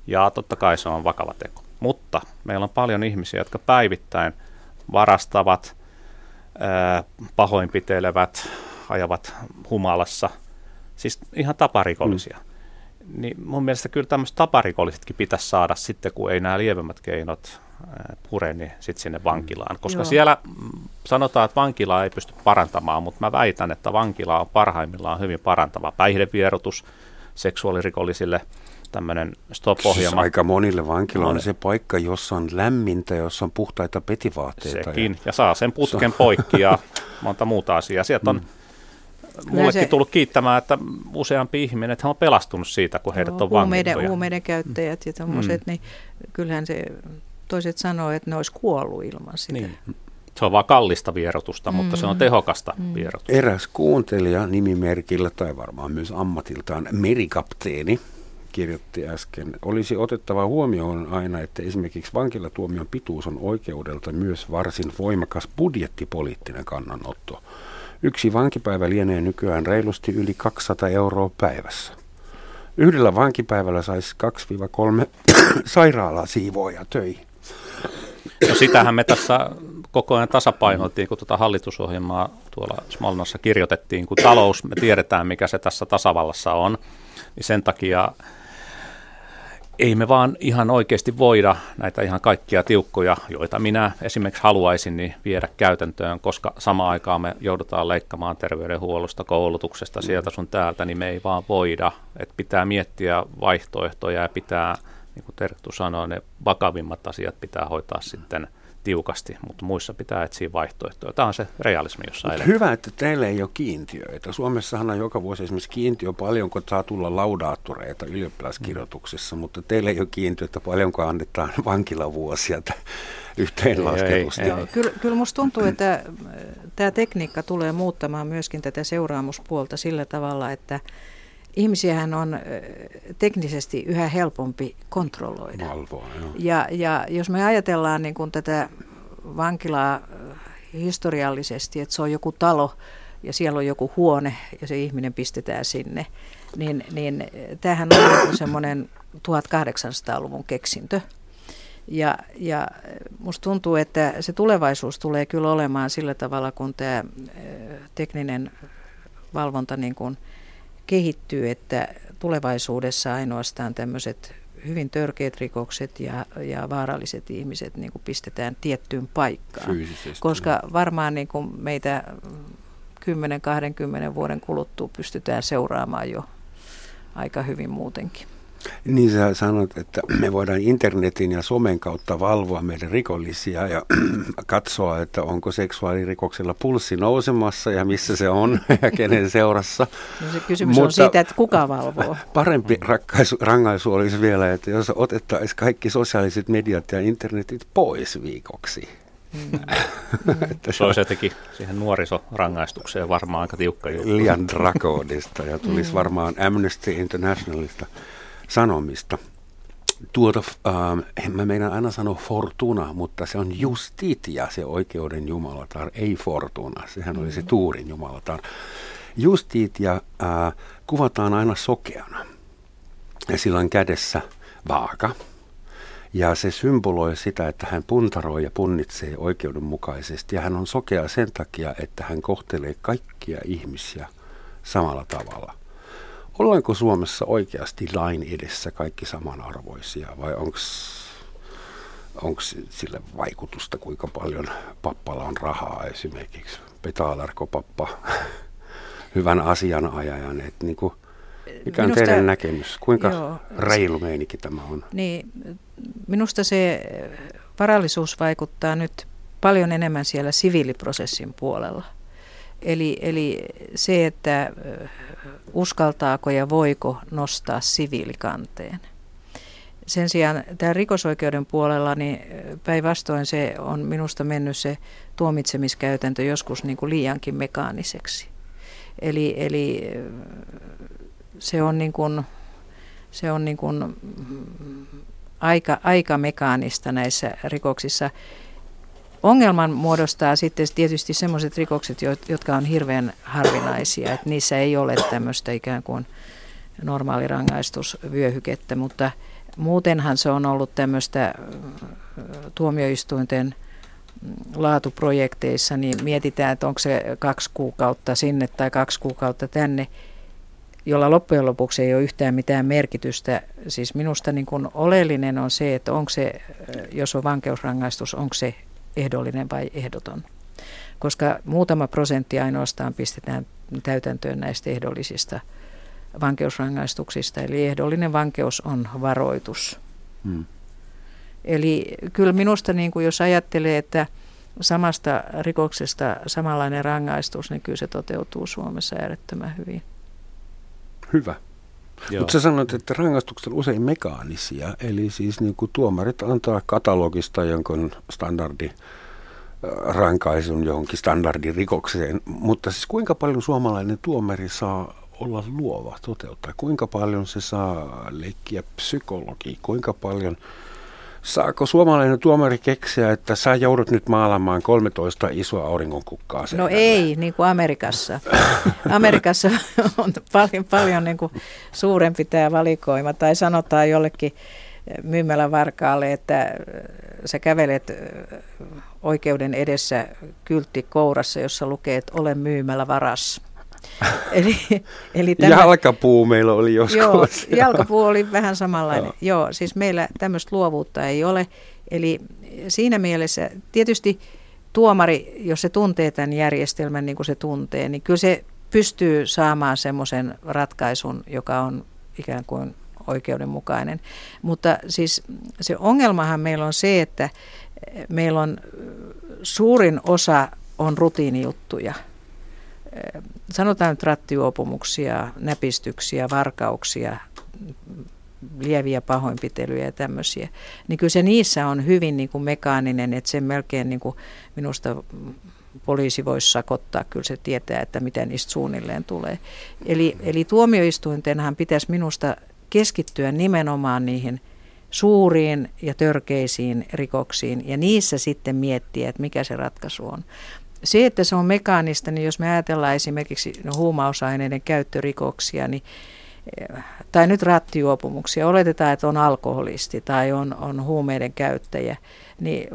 Ja totta kai se on vakava teko. Mutta meillä on paljon ihmisiä, jotka päivittäin varastavat, pahoinpitelevät, ajavat humalassa. Siis ihan taparikollisia. Mm. Niin mun mielestä kyllä tämmöiset taparikollisetkin pitäisi saada sitten, kun ei nämä lievemmät keinot pure, niin sitten sinne vankilaan. Koska Joo. siellä sanotaan, että vankilaa ei pysty parantamaan, mutta mä väitän, että vankila on parhaimmillaan hyvin parantava. Päihdevierotus seksuaalirikollisille, tämmöinen stop-ohjelma. Aika monille vankila on se paikka, jossa on lämmintä, jossa on puhtaita petivaatteita. Sekin, ja, ja saa sen putken poikki ja monta muuta asiaa. Sieltä on mullekin se tullut kiittämään, että useampi ihminen, että hän on pelastunut siitä, kun heidät on vankittuja. Huumeiden käyttäjät ja tommoset, mm. niin kyllähän se toiset sanoo, että ne olisi kuollut ilman sitä. Niin. Se on vaan kallista vierotusta, mm. mutta se on tehokasta mm. vierotusta. Eräs kuuntelija nimimerkillä tai varmaan myös ammatiltaan merikapteeni kirjoitti äsken, olisi otettava huomioon aina, että esimerkiksi vankilatuomion pituus on oikeudelta myös varsin voimakas budjettipoliittinen kannanotto. Yksi vankipäivä lienee nykyään reilusti yli kaksisataa euroa päivässä. Yhdellä vankipäivällä saisi kaksi kolme sairaalasiivoja töihin. No sitähän me tässä koko ajan tasapainoittiin, kun tuota hallitusohjelmaa tuolla Smolnassa kirjoitettiin, kun talous, me tiedetään mikä se tässä tasavallassa on, niin sen takia ei me vaan ihan oikeasti voida näitä ihan kaikkia tiukkoja, joita minä esimerkiksi haluaisin, niin viedä käytäntöön, koska samaan aikaan me joudutaan leikkaamaan terveydenhuollosta, koulutuksesta, sieltä sun täältä, niin me ei vaan voida. Et pitää miettiä vaihtoehtoja ja pitää, niin kuin Terttu sanoi, ne vakavimmat asiat pitää hoitaa sitten tiukasti, mutta muissa pitää etsiä vaihtoehtoja. Tämä on se realismi, jossa eletään. Hyvä, että teillä ei ole kiintiöitä. Suomessahan on joka vuosi esimerkiksi kiintiö, paljonko saa tulla laudaattoreita ylioppilaskirjoituksissa, mm. mutta teillä ei ole kiintiöitä, paljonko annetaan vankilavuosia yhteenlaskelusta. Kyllä, kyllä musta tuntuu, että tämä tekniikka tulee muuttamaan myöskin tätä seuraamuspuolta sillä tavalla, että ihmisiähän on teknisesti yhä helpompi kontrolloida. Valvoa, ja, ja jos me ajatellaan niin kuin tätä vankilaa historiallisesti, että se on joku talo ja siellä on joku huone ja se ihminen pistetään sinne, niin, niin tämähän on semmoinen tuhatkahdeksansataaluvun keksintö. Ja, ja musta tuntuu, että se tulevaisuus tulee kyllä olemaan sillä tavalla, kun tämä tekninen valvonta niin kuin kehittyy, että tulevaisuudessa ainoastaan tämmöiset hyvin törkeät rikokset ja, ja vaaralliset ihmiset niin kuin pistetään tiettyyn paikkaan. Fyysisesti. Koska varmaan niin kuin meitä kymmenen kaksikymmentä vuoden kuluttua pystytään seuraamaan jo aika hyvin muutenkin. Niin sä sanot, että me voidaan internetin ja somen kautta valvoa meidän rikollisia ja katsoa, että onko seksuaalirikoksella pulssi nousemassa ja missä se on ja kenen seurassa. No se kysymys mutta on siitä, että kuka valvoo. Parempi rakkaisu, rangaisu olisi vielä, että jos otettaisiin kaikki sosiaaliset mediat ja internetit pois viikoksi. Mm. Että se olisi jotenkin siihen nuorisorangaistukseen varmaan aika tiukka juttu. Liian drakoonista ja tulisi varmaan Amnesty Internationalista sanomista. Tuota, ähm, en mä meinaan aina sano fortuna, mutta se on justitia, se oikeuden jumalatar, ei fortuna. Sehän oli se tuurin jumalatar. Justitia äh, kuvataan aina sokeana. Ja sillä on kädessä vaaka. Ja se symboloi sitä, että hän puntaroi ja punnitsee oikeudenmukaisesti. Ja hän on sokea sen takia, että hän kohtelee kaikkia ihmisiä samalla tavalla. Ollaanko Suomessa oikeasti lain edessä kaikki samanarvoisia vai onko sille vaikutusta, kuinka paljon pappalla on rahaa esimerkiksi? Petaalarko pappa, hyvän asianajajan, että niin kuin, mikä on minusta, teidän näkemys? Kuinka joo, reilu meininki tämä on? Niin, minusta se varallisuus vaikuttaa nyt paljon enemmän siellä siviiliprosessin puolella. Eli, eli se, että uskaltaako ja voiko nostaa siviilikanteen. Sen sijaan tämän rikosoikeuden puolella niin päinvastoin se on minusta mennyt se tuomitsemiskäytäntö joskus niin kuin liiankin mekaaniseksi. Eli, eli se on, niin kuin, se on niin kuin aika, aika mekaanista näissä rikoksissa. Ongelman muodostaa sitten tietysti sellaiset rikokset, jotka on hirveän harvinaisia, että niissä ei ole tämmöistä ikään kuin normaali rangaistusvyöhykettä, mutta muutenhan se on ollut tämmöistä tuomioistuinten laatuprojekteissa, niin mietitään, että onko se kaksi kuukautta sinne tai kaksi kuukautta tänne, jolla loppujen lopuksi ei ole yhtään mitään merkitystä. Siis minusta niin kuin oleellinen on se, että onko se, jos on vankeusrangaistus, onko se ehdollinen vai ehdoton, koska muutama prosentti ainoastaan pistetään täytäntöön näistä ehdollisista vankeusrangaistuksista, eli ehdollinen vankeus on varoitus. Hmm. Eli kyllä minusta, niin kuin jos ajattelee, että samasta rikoksesta samanlainen rangaistus, niin kyllä se toteutuu Suomessa äärettömän hyvin. Hyvä. Mutta sä sanoit, että rangaistukset on usein mekaanisia, eli siis niin kuin tuomarit antaa katalogista jonkun standardirankaisun johonkin standardirikokseen, mutta siis kuinka paljon suomalainen tuomari saa olla luova toteuttaa, kuinka paljon se saa leikkiä psykologia, kuinka paljon saako suomalainen tuomari keksiä, että sä joudut nyt maalaamaan kolmetoista isoa auringonkukkaa? No ei, niin kuin Amerikassa. Amerikassa on paljon, paljon niin kuin suurempi tämä valikoima. Tai sanotaan jollekin myymälävarkaalle, että sä kävelet oikeuden edessä kyltti kourassa, jossa lukee, että ole myymällä varas. Eli, eli tämä, jalkapuu meillä oli joskus. Joo, jalkapuu oli vähän samanlainen. Joo. Joo, siis meillä tämmöistä luovuutta ei ole. Eli siinä mielessä tietysti tuomari, jos se tuntee tämän järjestelmän niin kuin se tuntee, niin kyllä se pystyy saamaan semmoisen ratkaisun, joka on ikään kuin oikeudenmukainen. Mutta siis se ongelmahan meillä on se, että meillä on suurin osa on rutiinijuttuja. Sanotaan nyt rattijuopumuksia, näpistyksiä, varkauksia, lieviä pahoinpitelyjä ja tämmöisiä. Niin kyllä se niissä on hyvin niin kuin mekaaninen, että sen melkein niin kuin minusta poliisi voisi sakottaa. Kyllä se tietää, että mitä niistä suunnilleen tulee. Eli, eli tuomioistuintenhan pitäisi minusta keskittyä nimenomaan niihin suuriin ja törkeisiin rikoksiin ja niissä sitten miettiä, että mikä se ratkaisu on. Se, että se on mekaanista, niin jos me ajatellaan esimerkiksi no, huumausaineiden käyttörikoksia, niin, tai nyt rattijuopumuksia, oletetaan, että on alkoholisti tai on, on huumeiden käyttäjä, niin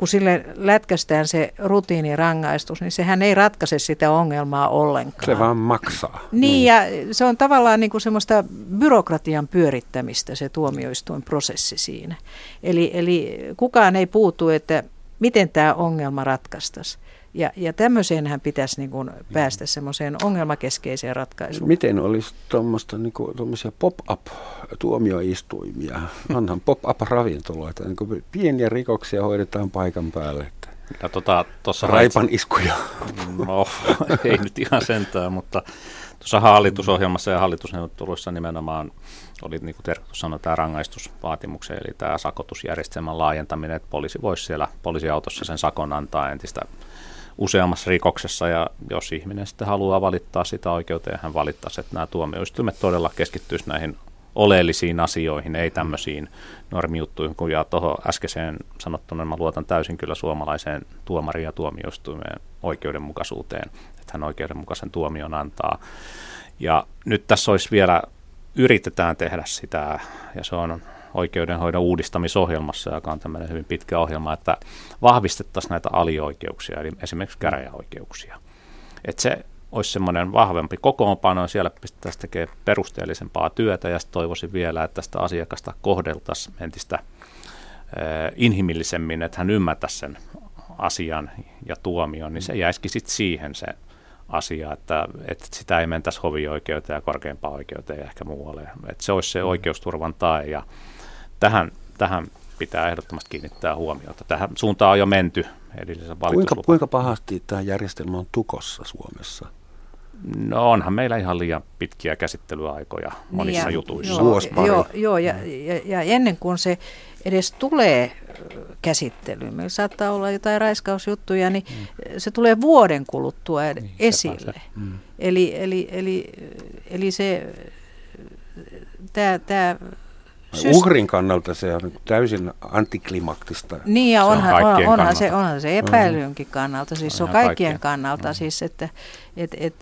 kun sille lätkästään se rutiinirangaistus, niin sehän ei ratkaise sitä ongelmaa ollenkaan. Se vaan maksaa. Niin, niin. Ja se on tavallaan niin kuin semmoista byrokratian pyörittämistä se tuomioistuinprosessi siinä. Eli, eli kukaan ei puutu, että miten tämä ongelma ratkaistaisiin. Ja, ja tämmöiseenhän pitäisi niin kuin päästä semmoiseen ongelmakeskeiseen ratkaisuun. Miten olisi tuommoista niin kuin tuommoisia pop-up-tuomioistuimia, onhan pop-up-ravintoloita, niin kuin pieniä rikoksia hoidetaan paikan päälle. Ja tuota, tossa Raipan raits... iskuja. No, ei nyt ihan sentään, mutta tuossa hallitusohjelmassa ja hallitusneuvotteluissa nimenomaan oli, niin kuin Terttu sanoi, tämä rangaistusvaatimuksen, eli tämä sakotusjärjestelmän laajentaminen, että poliisi voisi siellä poliisiautossa sen sakon antaa entistä useammassa rikoksessa, ja jos ihminen sitten haluaa valittaa sitä oikeuteen, hän valittaisi, että nämä tuomioistuimet todella keskittyisivät näihin oleellisiin asioihin, ei tämmöisiin normijuttuihin, kun ja tuohon äskeiseen sanottuna mä luotan täysin kyllä suomalaiseen tuomariin ja tuomioistuimeen oikeudenmukaisuuteen, että hän oikeudenmukaisen tuomion antaa. Ja nyt tässä olisi vielä, yritetään tehdä sitä, ja se on oikeudenhoidon uudistamisohjelmassa, joka on tämmöinen hyvin pitkä ohjelma, että vahvistettaisiin näitä alioikeuksia, eli esimerkiksi käräjäoikeuksia. Että se olisi semmoinen vahvempi kokoonpano, siellä pistäisiin tekemään perusteellisempaa työtä, ja sitten toivoisin vielä, että sitä asiakasta kohdeltaisiin entistä inhimillisemmin, että hän ymmärtäisi sen asian ja tuomion, niin se jäisikin sitten siihen se asia, että, että sitä ei mentäisi hovioikeuteen ja korkeimpaan oikeuteen ja ehkä muualle. Että se olisi se oikeusturvan tae, ja tähän, tähän pitää ehdottomasti kiinnittää huomiota. Tähän suuntaan on jo menty. Kuinka, kuinka pahasti tämä järjestelmä on tukossa Suomessa? No onhan meillä ihan liian pitkiä käsittelyaikoja monissa ja, jutuissa. Joo, joo, joo ja, ja, ja ennen kuin se edes tulee käsittelyyn, meillä saattaa olla jotain raiskausjuttuja, niin mm. se tulee vuoden kuluttua niin, esille. Se se. Mm. Eli, eli, eli, eli se tämä... tämä Syst... Uhrin kannalta se on täysin antiklimaktista. Niin ja onhan se, on, onhan se, onhan se epäilynkin kannalta, siis se on kaikkien, kaikkien kannalta. Mm. Siis, että et, et,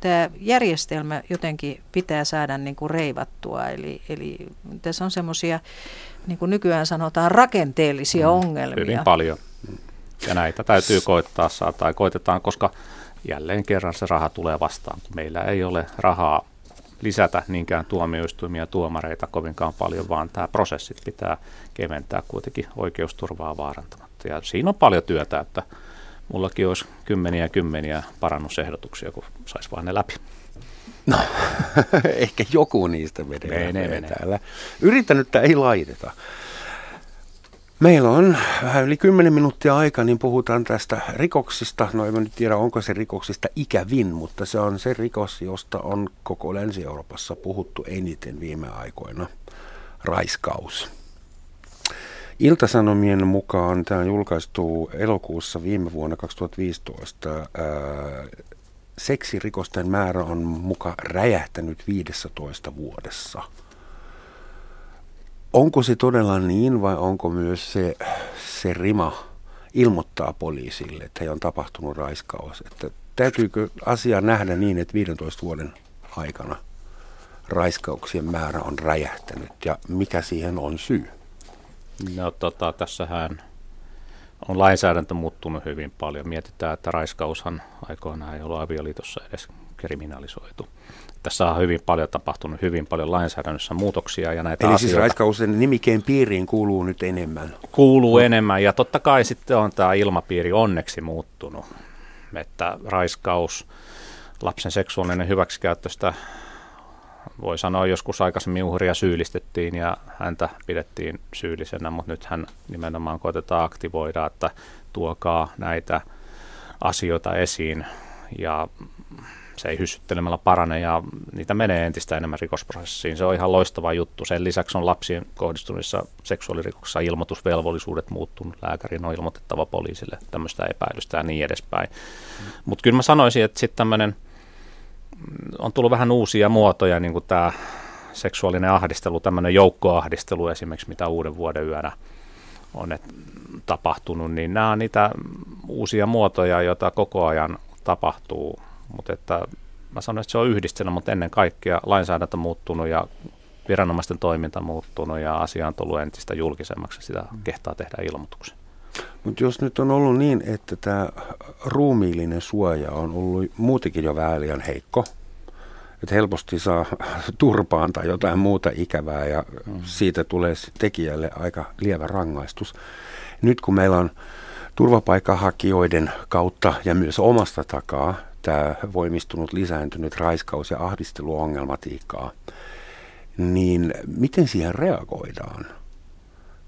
tämä järjestelmä jotenkin pitää saada niinku reivattua, eli, eli tässä on semmoisia, niin kuin nykyään sanotaan, rakenteellisia mm. ongelmia. Hyvin paljon, ja näitä täytyy koittaa saa, tai koitetaan, koska jälleen kerran se raha tulee vastaan, kun meillä ei ole rahaa lisätä niinkään tuomioistuimia ja tuomareita kovinkaan paljon, vaan tämä prosessit pitää keventää kuitenkin oikeusturvaa vaarantamatta. Ja siinä on paljon työtä, että mullakin olisi kymmeniä ja kymmeniä parannusehdotuksia, kun saisi vaan ne läpi. No, ehkä joku niistä vedetään täällä. Yrittänyttä ei laiteta. Meillä on vähän yli kymmenen minuuttia aikaa, niin puhutaan tästä rikoksista. No en mä nyt tiedä, onko se rikoksista ikävin, mutta se on se rikos, josta on koko Länsi-Euroopassa puhuttu eniten viime aikoina. Raiskaus. Ilta-Sanomien mukaan tämä julkaistuu elokuussa viime vuonna kaksituhattaviisitoista. Ää, seksirikosten määrä on muka räjähtänyt viidessätoista vuodessa. Onko se todella niin vai onko myös se, se rima ilmoittaa poliisille, että he on tapahtunut raiskaus? Että täytyykö asia nähdä niin, että viidentoista vuoden aikana raiskauksien määrä on räjähtänyt ja mikä siihen on syy? No tota, tässähän on lainsäädäntö muuttunut hyvin paljon. Mietitään, että raiskaushan aikoinaan ei ollut avioliitossa edes kriminalisoitu. Tässä on hyvin paljon tapahtunut, hyvin paljon lainsäädännössä muutoksia ja näitä Eli asioita. Eli siis raiskausen nimikeen piiriin kuuluu nyt enemmän? Kuuluu enemmän ja totta kai sitten on tämä ilmapiiri onneksi muuttunut. Että raiskaus, lapsen seksuaalinen hyväksikäyttöstä, voi sanoa joskus aikaisemmin uhria syyllistettiin ja häntä pidettiin syyllisenä, mutta nyt hän nimenomaan koitetaan aktivoida, että tuokaa näitä asioita esiin ja se ei hyssyttelemällä parane ja niitä menee entistä enemmän rikosprosessiin. Se on ihan loistava juttu. Sen lisäksi on lapsiin kohdistuneissa seksuaalirikoksissa ilmoitusvelvollisuudet muuttunut. Lääkärin on ilmoitettava poliisille tämmöistä epäilystä ja niin edespäin. Mm. Mutta kyllä mä sanoisin, että sitten tämmöinen on tullut vähän uusia muotoja, niin kuin tämä seksuaalinen ahdistelu, tämmöinen joukkoahdistelu esimerkiksi, mitä uuden vuoden yönä on et, tapahtunut. Niin nämä on niitä uusia muotoja, joita koko ajan tapahtuu. Mutta että mä sanoin, että se on yhdistelmä, mutta ennen kaikkea lainsäädäntö muuttunut ja viranomaisten toiminta muuttunut ja asia on tullut entistä julkisemmaksi, sitä kehtaa tehdä ilmoituksen. Mutta jos nyt on ollut niin, että tämä ruumiillinen suoja on ollut muutenkin jo vähän liian heikko, että helposti saa turpaan tai jotain muuta ikävää ja mm. siitä tulee tekijälle aika lievä rangaistus. Nyt kun meillä on turvapaikanhakijoiden kautta ja myös omasta takaa tämä voimistunut, lisääntynyt raiskaus- ja ahdisteluongelmatiikkaa, niin miten siihen reagoidaan?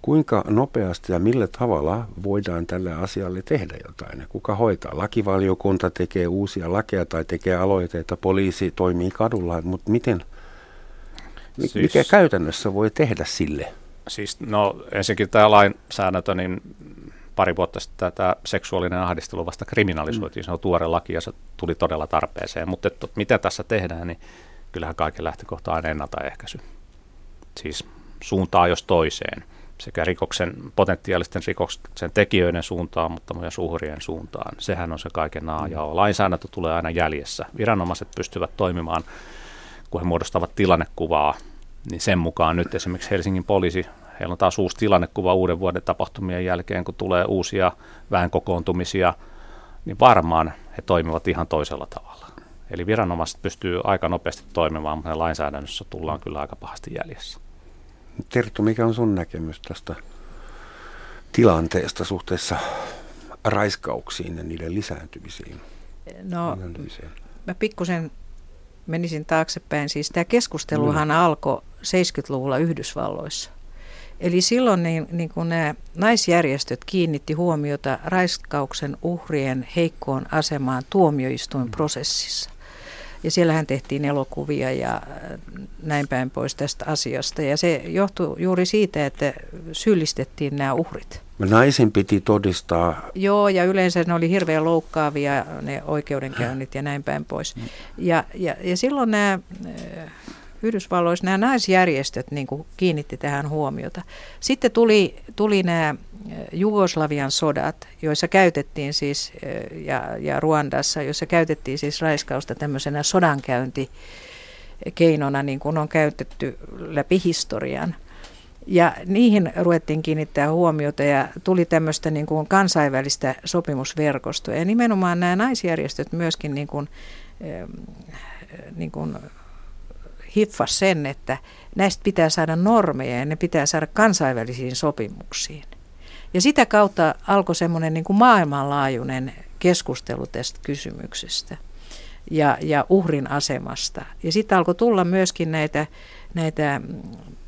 Kuinka nopeasti ja millä tavalla voidaan tälle asialle tehdä jotain? Kuka hoitaa? Lakivaliokunta tekee uusia lakeja tai tekee aloitteita, poliisi toimii kadulla, mutta miten, siis, mikä käytännössä voi tehdä sille? Siis, no ensinnäkin tämä lainsäädäntö, niin pari vuotta sitten tämä seksuaalinen ahdistelu vasta kriminalisoitiin, mm. se on tuore laki ja se tuli todella tarpeeseen, mutta että, mitä tässä tehdään, niin kyllähän kaiken lähtökohta on ennaltaehkäisy, siis suuntaa jos toiseen. Sekä rikoksen, potentiaalisten rikoksen tekijöiden suuntaan, mutta myös uhrien suuntaan. Sehän on se kaiken A ja O. Lainsäädäntö tulee aina jäljessä. Viranomaiset pystyvät toimimaan, kun he muodostavat tilannekuvaa, niin sen mukaan nyt esimerkiksi Helsingin poliisi, heillä on taas uusi tilannekuva uuden vuoden tapahtumien jälkeen, kun tulee uusia väenkokoontumisia, niin varmaan he toimivat ihan toisella tavalla. Eli viranomaiset pystyy aika nopeasti toimimaan, mutta lainsäädännössä tullaan kyllä aika pahasti jäljessä. Terttu, mikä on sun näkemys tästä tilanteesta suhteessa raiskauksiin ja niiden lisääntymisiin? No, lisääntymiseen? Mä pikkusen menisin taaksepäin. Siis tämä keskusteluhan mm. alkoi seitsemänkymmentäluvulla Yhdysvalloissa. Eli silloin niin, niin kun nämä naisjärjestöt kiinnitti huomiota raiskauksen uhrien heikkoon asemaan tuomioistuinprosessissa. Ja siellähän tehtiin elokuvia ja näin päin pois tästä asiasta. Ja se johtui juuri siitä, että syyllistettiin nämä uhrit. Naisen piti todistaa. Joo, ja yleensä ne oli hirveän loukkaavia ne oikeudenkäynnit ja näin päin pois. Ja, ja, ja silloin nämä Yhdysvalloissa nämä naisjärjestöt niin kuin kiinnitti tähän huomiota. Sitten tuli, tuli nämä Jugoslavian sodat, joissa käytettiin siis, ja, ja Ruandassa, joissa käytettiin siis raiskausta tämmöisenä sodankäyntikeinona, niin kuin on käytetty läpi historian. Ja niihin ruvettiin kiinnittää huomiota ja tuli tämmöistä niin kuin kansainvälistä sopimusverkostoa. Ja nimenomaan nämä naisjärjestöt myöskin niin kuin, niin kuin hiffas sen, että näistä pitää saada normeja ja ne pitää saada kansainvälisiin sopimuksiin. Ja sitä kautta alkoi semmoinen niin kuin maailmanlaajuinen keskustelu tästä kysymyksestä ja, ja uhrin asemasta. Ja sitten alkoi tulla myöskin näitä, näitä,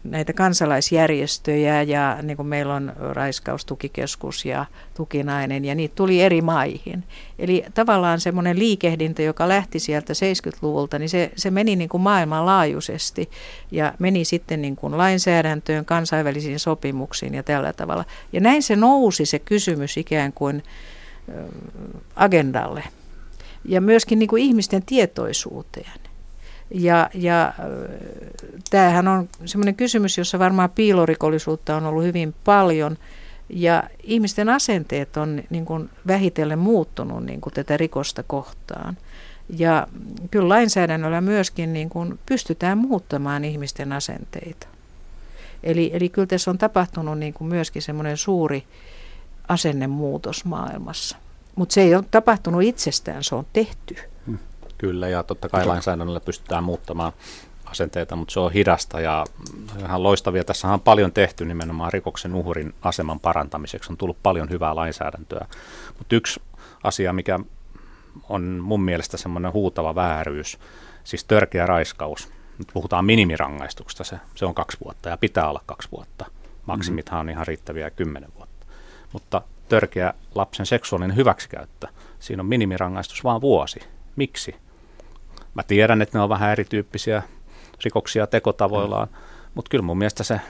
näitä kansalaisjärjestöjä ja niin kuin meillä on Raiskaustukikeskus ja Tukinainen ja niitä tuli eri maihin. Eli tavallaan semmoinen liikehdintä, joka lähti sieltä seitsemänkymmentäluvulta, niin se, se meni niin kuin maailmanlaajuisesti ja meni sitten niin kuin lainsäädäntöön, kansainvälisiin sopimuksiin ja tällä tavalla. Ja näin se nousi se kysymys ikään kuin agendalle ja myöskin niin kuin ihmisten tietoisuuteen. Ja, ja tämähän on semmoinen kysymys, jossa varmaan piilorikollisuutta on ollut hyvin paljon ja ihmisten asenteet on niin kuin vähitellen muuttunut niin kuin tätä rikosta kohtaan. Ja kyllä lainsäädännöllä myöskin niin kuin pystytään muuttamaan ihmisten asenteita. Eli, eli kyllä tässä on tapahtunut niin kuin myöskin semmoinen suuri asennemuutos maailmaailmassa. Mutta se ei ole tapahtunut itsestään, se on tehty. Kyllä, ja totta kai lainsäädännöllä pystytään muuttamaan asenteita, mutta se on hidasta ja ihan loistavia. Tässä on paljon tehty nimenomaan rikoksen uhrin aseman parantamiseksi. On tullut paljon hyvää lainsäädäntöä. Mutta yksi asia, mikä on mun mielestä semmoinen huutava vääryys, siis törkeä raiskaus. Nyt puhutaan minimirangaistuksesta, se, se on kaksi vuotta ja pitää olla kaksi vuotta. Maksimithan on ihan riittäviä kymmenen vuotta. Mutta törkeä lapsen seksuaalinen hyväksikäyttö, siinä on minimirangaistus vaan vuosi. Miksi? Mä tiedän, että ne on vähän erityyppisiä rikoksia tekotavoillaan, mutta kyllä mun mielestä se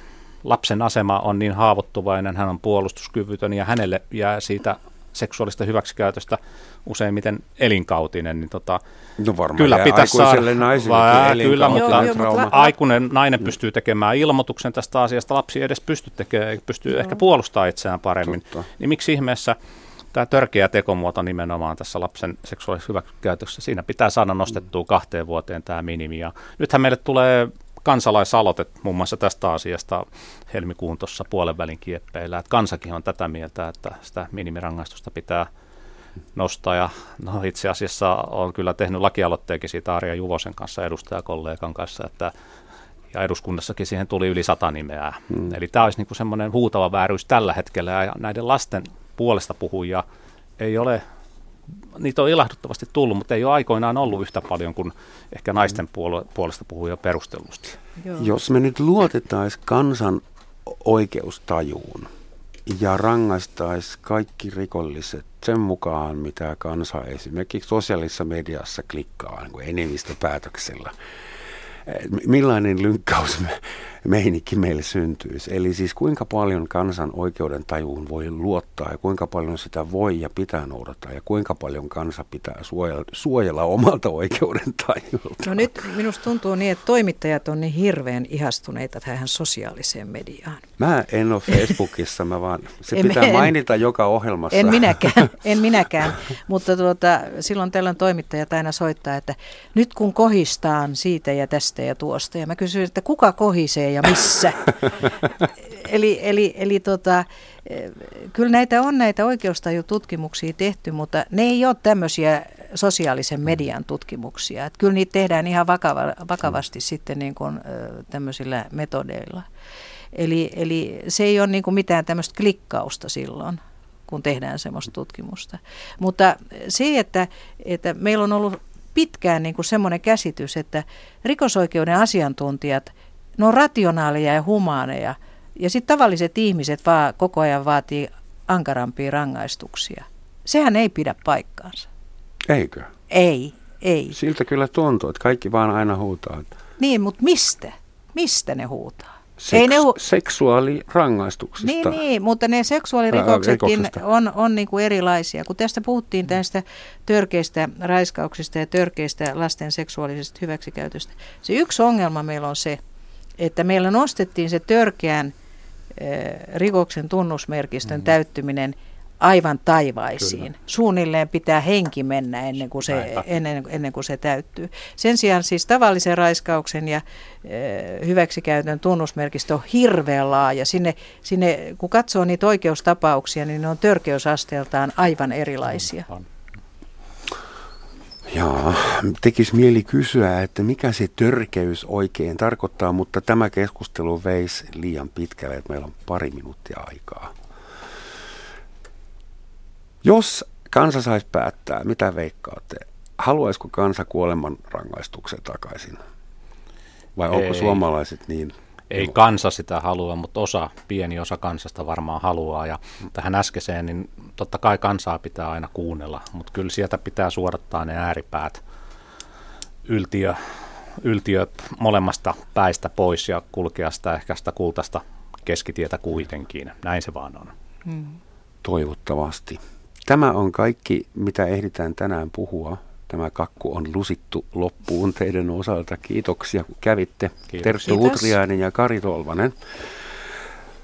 lapsen asema on niin haavoittuvainen, hän on puolustuskyvytön ja hänelle jää siitä seksuaalista hyväksikäytöstä useimmiten elinkautinen. Niin tota, no varmaan kyllä pitäisi aikuiselle naiselle kyllä, mutta joo, joo, aikuinen nainen pystyy tekemään ilmoituksen tästä asiasta, lapsi ei edes pysty tekemään, pystyy joo. ehkä puolustamaan itseään paremmin. Totta. Niin miksi ihmeessä? Tämä törkeä tekomuoto nimenomaan tässä lapsen seksuaalisessa hyväksikäytössä, siinä pitää saada nostettua kahteen vuoteen tämä minimi. Ja nythän meille tulee kansalaisaloite muun muassa tästä asiasta helmikuun tuossa puolenvälin kieppeillä. Että kansakin on tätä mieltä, että sitä minimirangaistusta pitää nostaa. Ja no, itse asiassa olen kyllä tehnyt lakialoitteekin siitä Arjan Juvosen kanssa, edustajakollegan kanssa, että ja eduskunnassakin siihen tuli yli sata nimeä. Hmm. Eli tämä olisi niin kuin semmoinen huutava vääryys tällä hetkellä, ja näiden lasten puolesta puhujia ei ole, niitä on ilahduttavasti tullut, mutta ei ole aikoinaan ollut yhtä paljon kuin ehkä naisten puol- puolesta puhujia perustellusti. Joo. Jos me nyt luotettaisiin kansan oikeustajuun ja rangaistaisiin kaikki rikolliset sen mukaan, mitä kansa esimerkiksi sosiaalisessa mediassa klikkaa niin kuin enemmistöpäätöksellä, millainen lynkkausmeininki meille syntyisi? Eli siis kuinka paljon kansan oikeuden tajuun voi luottaa ja kuinka paljon sitä voi ja pitää noudattaa ja kuinka paljon kansa pitää suojella, suojella omalta oikeuden tajulta? No nyt minusta tuntuu niin, että toimittajat on niin hirveän ihastuneita tähän sosiaaliseen mediaan. Mä en ole Facebookissa, mä vaan se en, pitää en, mainita joka ohjelmassa. En minäkään, en minäkään. Mutta tuota, silloin tällöin toimittajat aina soittaa, että nyt kun kohistaan siitä ja tästä ja tuosta. Ja mä kysyin, että kuka kohisee ja missä? eli eli, eli tota, kyllä näitä on näitä oikeustajututkimuksia tehty, mutta ne ei ole tämmöisiä sosiaalisen median tutkimuksia. Et kyllä niitä tehdään ihan vakava, vakavasti sitten niin kuin tämmöisillä metodeilla. Eli, eli se ei ole niin kuin mitään tämmöistä klikkausta silloin, kun tehdään semmoista tutkimusta. Mutta se, että, että meillä on ollut pitkään niin kuin semmoinen käsitys, että rikosoikeuden asiantuntijat, ne on rationaalia ja humaaneja, ja sitten tavalliset ihmiset vaan koko ajan vaatii ankarampia rangaistuksia. Sehän ei pidä paikkaansa. Eikö? Ei, ei. Siltä kyllä tuntuu, että kaikki vaan aina huutaa. Niin, mutta mistä? Mistä ne huutaa? Seks, ne hu- seksuaalirangaistuksista. Niin, niin, mutta ne seksuaalirikoksetkin on, on niin kuin erilaisia. Kun tästä puhuttiin tästä törkeistä raiskauksista ja törkeistä lasten seksuaalisesta hyväksikäytöstä. Se yksi ongelma meillä on se, että meillä nostettiin se törkeän äh, rikoksen tunnusmerkistön mm-hmm. täyttyminen aivan taivaisiin. Kyllä. Suunnilleen pitää henki mennä ennen kuin, se, ennen, ennen kuin se täyttyy. Sen sijaan siis tavallisen raiskauksen ja e, hyväksikäytön tunnusmerkistö on hirveän laaja. Sinne, sinne, kun katsoo niitä oikeustapauksia, niin ne on törkeysasteeltaan aivan erilaisia. Jaa, tekisi mieli kysyä, että mikä se törkeys oikein tarkoittaa, mutta tämä keskustelu veisi liian pitkälle, että meillä on pari minuuttia aikaa. Jos kansa saisi päättää, mitä veikkaatte? Haluaisiko kansa kuoleman rangaistuksen takaisin? Vai ei, onko suomalaiset niin? Ei ilma? Kansa sitä halua, mutta osa, pieni osa kansasta varmaan haluaa. Ja tähän äskeiseen, niin totta kai kansaa pitää aina kuunnella, mutta kyllä sieltä pitää suodattaa ne ääripäät yltiö, yltiöt molemmasta päistä pois ja kulkea sitä ehkä sitä kultaista keskitietä kuitenkin. Näin se vaan on. Mm. Toivottavasti. Tämä on kaikki, mitä ehditään tänään puhua. Tämä kakku on lusittu loppuun teidän osalta. Kiitoksia, kun kävitte. Kiitos. Terttu Utriainen ja Kari Tolvanen.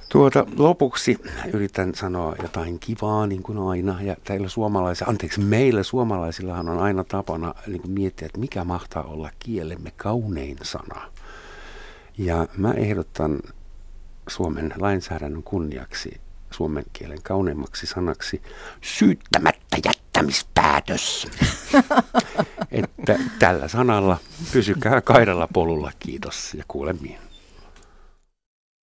Tuota, lopuksi yritän sanoa jotain kivaa, niin kuin aina. Ja teillä suomalaisilla, anteeksi, meillä suomalaisillahan on aina tapana niin kuin miettiä, että mikä mahtaa olla kielemme kaunein sana. Ja mä ehdotan Suomen lainsäädännön kunniaksi suomen kielen kauneimmaksi sanaksi syyttämättä jättämispäätös. Että tällä sanalla pysykää kaidalla polulla. Kiitos ja kuulemiin.